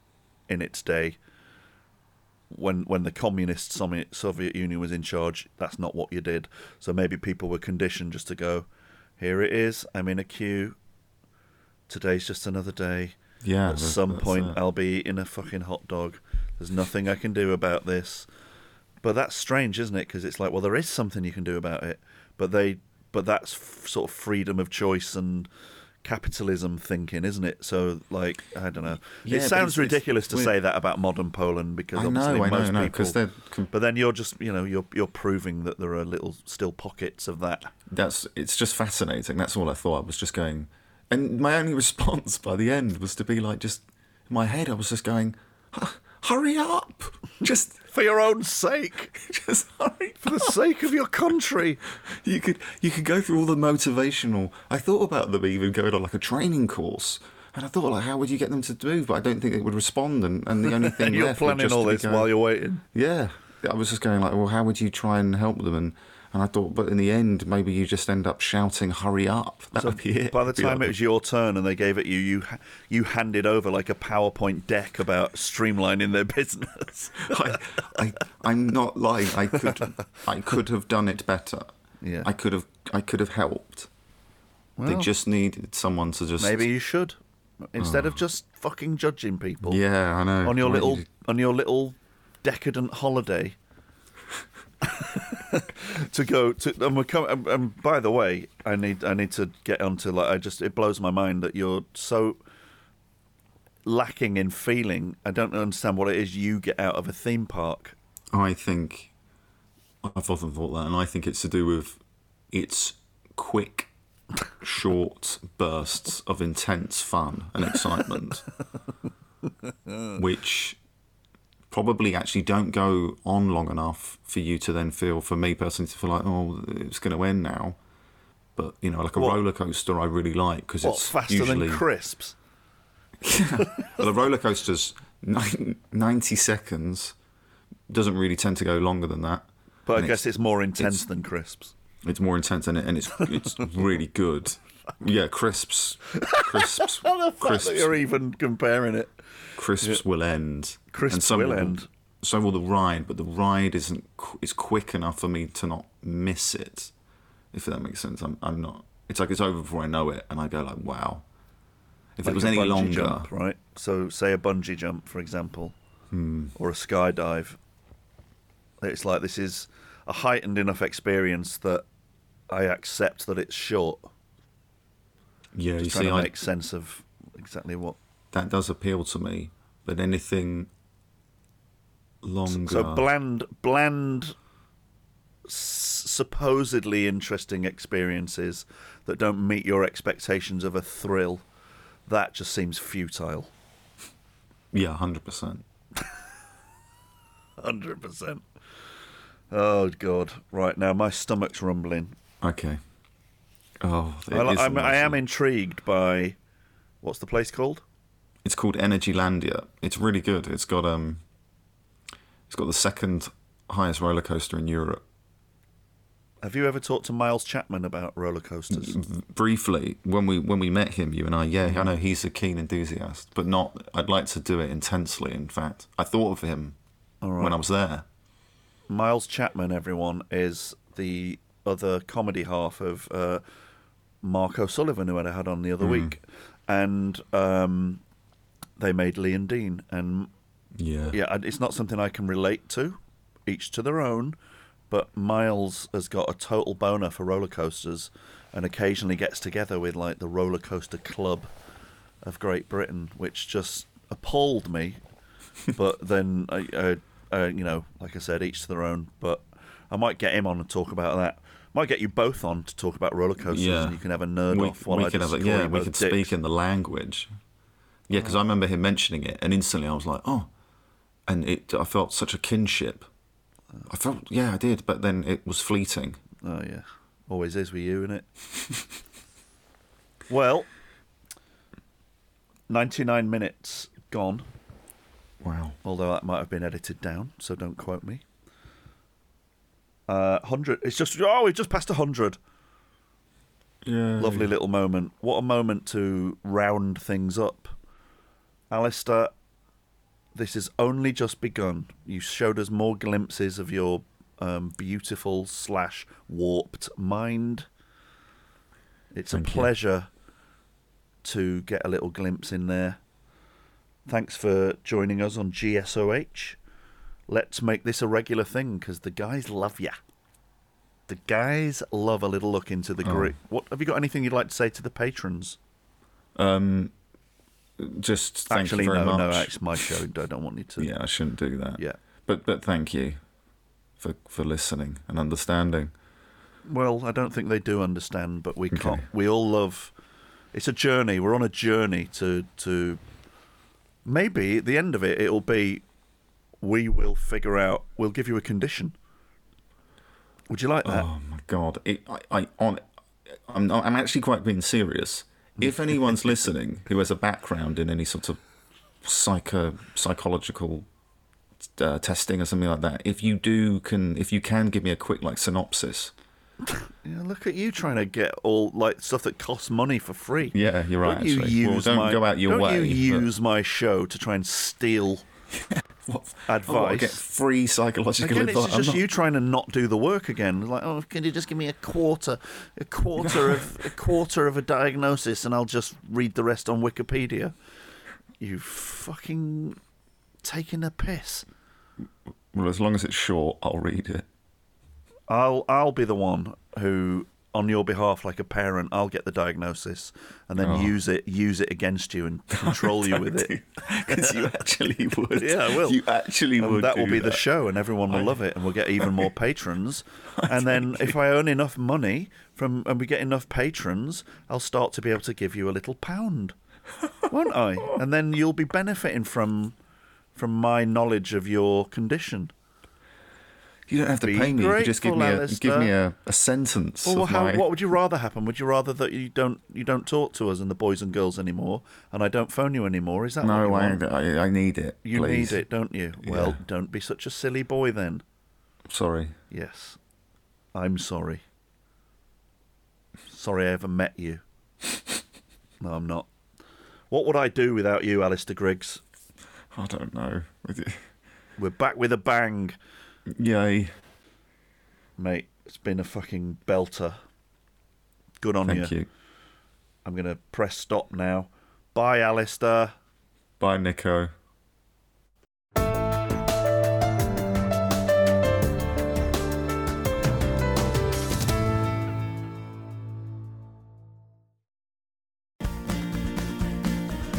in its day... When when the communist Soviet Union was in charge, that's not what you did. So maybe people were conditioned just to go, here it is, I'm in a queue. Today's just another day. Yeah. At some point, it. I'll be eating a fucking hot dog. There's nothing I can do about this. But that's strange, isn't it? Because it's like, well, there is something you can do about it. But they, but that's f- sort of freedom of choice and capitalism thinking, isn't it? So, like, I don't know. Yeah, it sounds it's, ridiculous it's, to say that about modern Poland, because I obviously know, I most know, no, people. They're com- but then you're just, you know, you're you're proving that there are little still pockets of that. That's it's just fascinating. That's all I thought. I was just going, and my only response by the end was to be like, just in my head, I was just going, hurry up, just for your own sake, just hurry for the sake of your country. You could you could go through all the motivational. I thought about them even going on like a training course, and I thought, like, how would you get them to move? But I don't think they would respond. And, and the only thing and you're left planning all this going, while you're waiting. Yeah, I was just going like, well, how would you try and help them? And and I thought, but in the end, maybe you just end up shouting, hurry up. That so would be it. By the time it was your turn and they gave it you, you you handed over like a PowerPoint deck about streamlining their business. I, I, I'm not lying. I could I could have done it better. Yeah. I could have I could have helped. Well, they just needed someone to just... Maybe you should. Instead oh. of just fucking judging people. Yeah, I know. On your, little, you... on your little decadent holiday... to go to and, we're com- and, and by the way, I need I need to get onto like I just it blows my mind that you're so lacking in feeling. I don't understand what it is you get out of a theme park. I think I've often thought that, and I think it's to do with its quick, short bursts of intense fun and excitement, which. Probably actually don't go on long enough for you to then feel, for me personally, to feel like, oh, it's going to end now. But, you know, like a what? roller coaster I really like because it's faster usually... than crisps? Yeah. Well, the roller coaster's ninety seconds, doesn't really tend to go longer than that. But and I guess it's, it's more intense it's, than crisps. It's more intense and, it, and it's it's really good. Yeah, crisps. Crisps. I love the fact that you're even comparing it. Crisps yeah. will end. Crisps and so will, will end. So will the ride, but the ride isn't is quick enough for me to not miss it. If that makes sense, I'm I'm not. It's like it's over before I know it, and I go like, wow. If like it was any longer, jump, right? So say a bungee jump, for example, hmm. or a skydive. It's like this is a heightened enough experience that I accept that it's short. Yeah, Just you trying see, to make I, sense of exactly what. That does appeal to me, but anything longer. So bland, bland, s- supposedly interesting experiences that don't meet your expectations of a thrill, that just seems futile. Yeah, one hundred percent. one hundred percent. Oh, God. Right, now my stomach's rumbling. Okay. Oh, I, I'm, I am intrigued by... What's the place called? It's called Energylandia. It's really good. It's got um, it's got the second highest roller coaster in Europe. Have you ever talked to Miles Chapman about roller coasters? Briefly, when we when we met him, you and I, yeah, I know he's a keen enthusiast, but not. I'd like to do it intensely. In fact, I thought of him All right. when I was there. Miles Chapman, everyone, is the other comedy half of uh, Marco Sullivan, who I had on the other mm. week, and um, they made Lee and Dean, and yeah, yeah, it's not something I can relate to. Each to their own. But Miles has got a total boner for roller coasters and occasionally gets together with, like, the Roller Coaster Club of Great Britain, which just appalled me. But then, I, I, I, you know, like I said, each to their own. But I might get him on and talk about that. Might get you both on to talk about roller coasters, yeah. and you can have a nerd we, off while we I just... Have, yeah, we could speak dicks. in the language. Yeah, because oh. I remember him mentioning it, and instantly I was like, oh. And it, I felt such a kinship. I felt, yeah, I did, but then it was fleeting. Oh, yeah. Always is with you, innit? Well, ninety-nine minutes gone. Wow. Although that might have been edited down, so don't quote me. Uh, one hundred. It's just, oh, we've just passed one hundred. Yeah. Lovely yeah. little moment. What a moment to round things up. Alistair. This has only just begun. You showed us more glimpses of your um, beautiful slash warped mind. It's Thank a pleasure you. to get a little glimpse in there. Thanks for joining us on G S O H. Let's make this a regular thing, because the guys love ya. The guys love a little look into the oh. group. What have you got? Anything you'd like to say to the patrons? Um. Just thank actually, you very no, much. no, it's my show. I don't want you to. Yeah, I shouldn't do that. Yeah, but but thank you for for listening and understanding. Well, I don't think they do understand, but we okay. can't. We all love. It's a journey. We're on a journey to to. Maybe at the end of it, it'll be. We will figure out. We'll give you a condition. Would you like that? Oh my God! It, I I on. I'm not, I'm actually quite being serious. If anyone's listening who has a background in any sort of psycho psychological uh, testing or something like that, if you do can if you can give me a quick like synopsis. Yeah, look at you trying to get all like stuff that costs money for free. Yeah, you're right. Don't you use well, don't my, go out your don't way. Don't you use but... my show to try and steal what, advice? I get free psychological again, advice. It's just not... you trying to not do the work again. Like, oh, can you just give me a quarter, a quarter of a quarter of a diagnosis, and I'll just read the rest on Wikipedia? You fucking taking a piss. Well, as long as it's short, I'll read it. I'll I'll be the one who, on your behalf, like a parent, I'll get the diagnosis and then oh. use it use it against you and control you with it. Because you actually would. Yeah, I will. You actually and would. That will be that. the show, and everyone will I, love it, and we'll get even more patrons. I and then if I earn enough money from and we get enough patrons, I'll start to be able to give you a little pound, won't I? And then you'll be benefiting from from my knowledge of your condition. You don't have to Be pay me. You could just give me a, give me a, a sentence. Well, of how, my... what would you rather happen? Would you rather that you don't you don't talk to us and the boys and girls anymore, and I don't phone you anymore? Is that no? What you I want? I need it. You please. need it, don't you? Yeah. Well, don't be such a silly boy then. Sorry. Yes, I'm sorry. Sorry I ever met you. No, I'm not. What would I do without you, Alistair Griggs? I don't know. We're back with a bang. Yay. Mate, it's been a fucking belter. Good on you. Thank you. you. I'm going to press stop now. Bye, Alistair. Bye, Nico.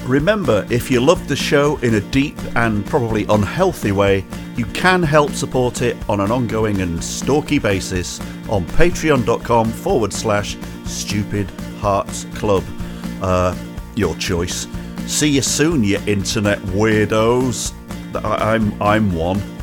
Remember, if you love the show in a deep and probably unhealthy way, you can help support it on an ongoing and stalky basis on patreon.com forward slash Stupid Hearts Club. Uh, your choice. See you soon, you internet weirdos. I- I'm I'm one.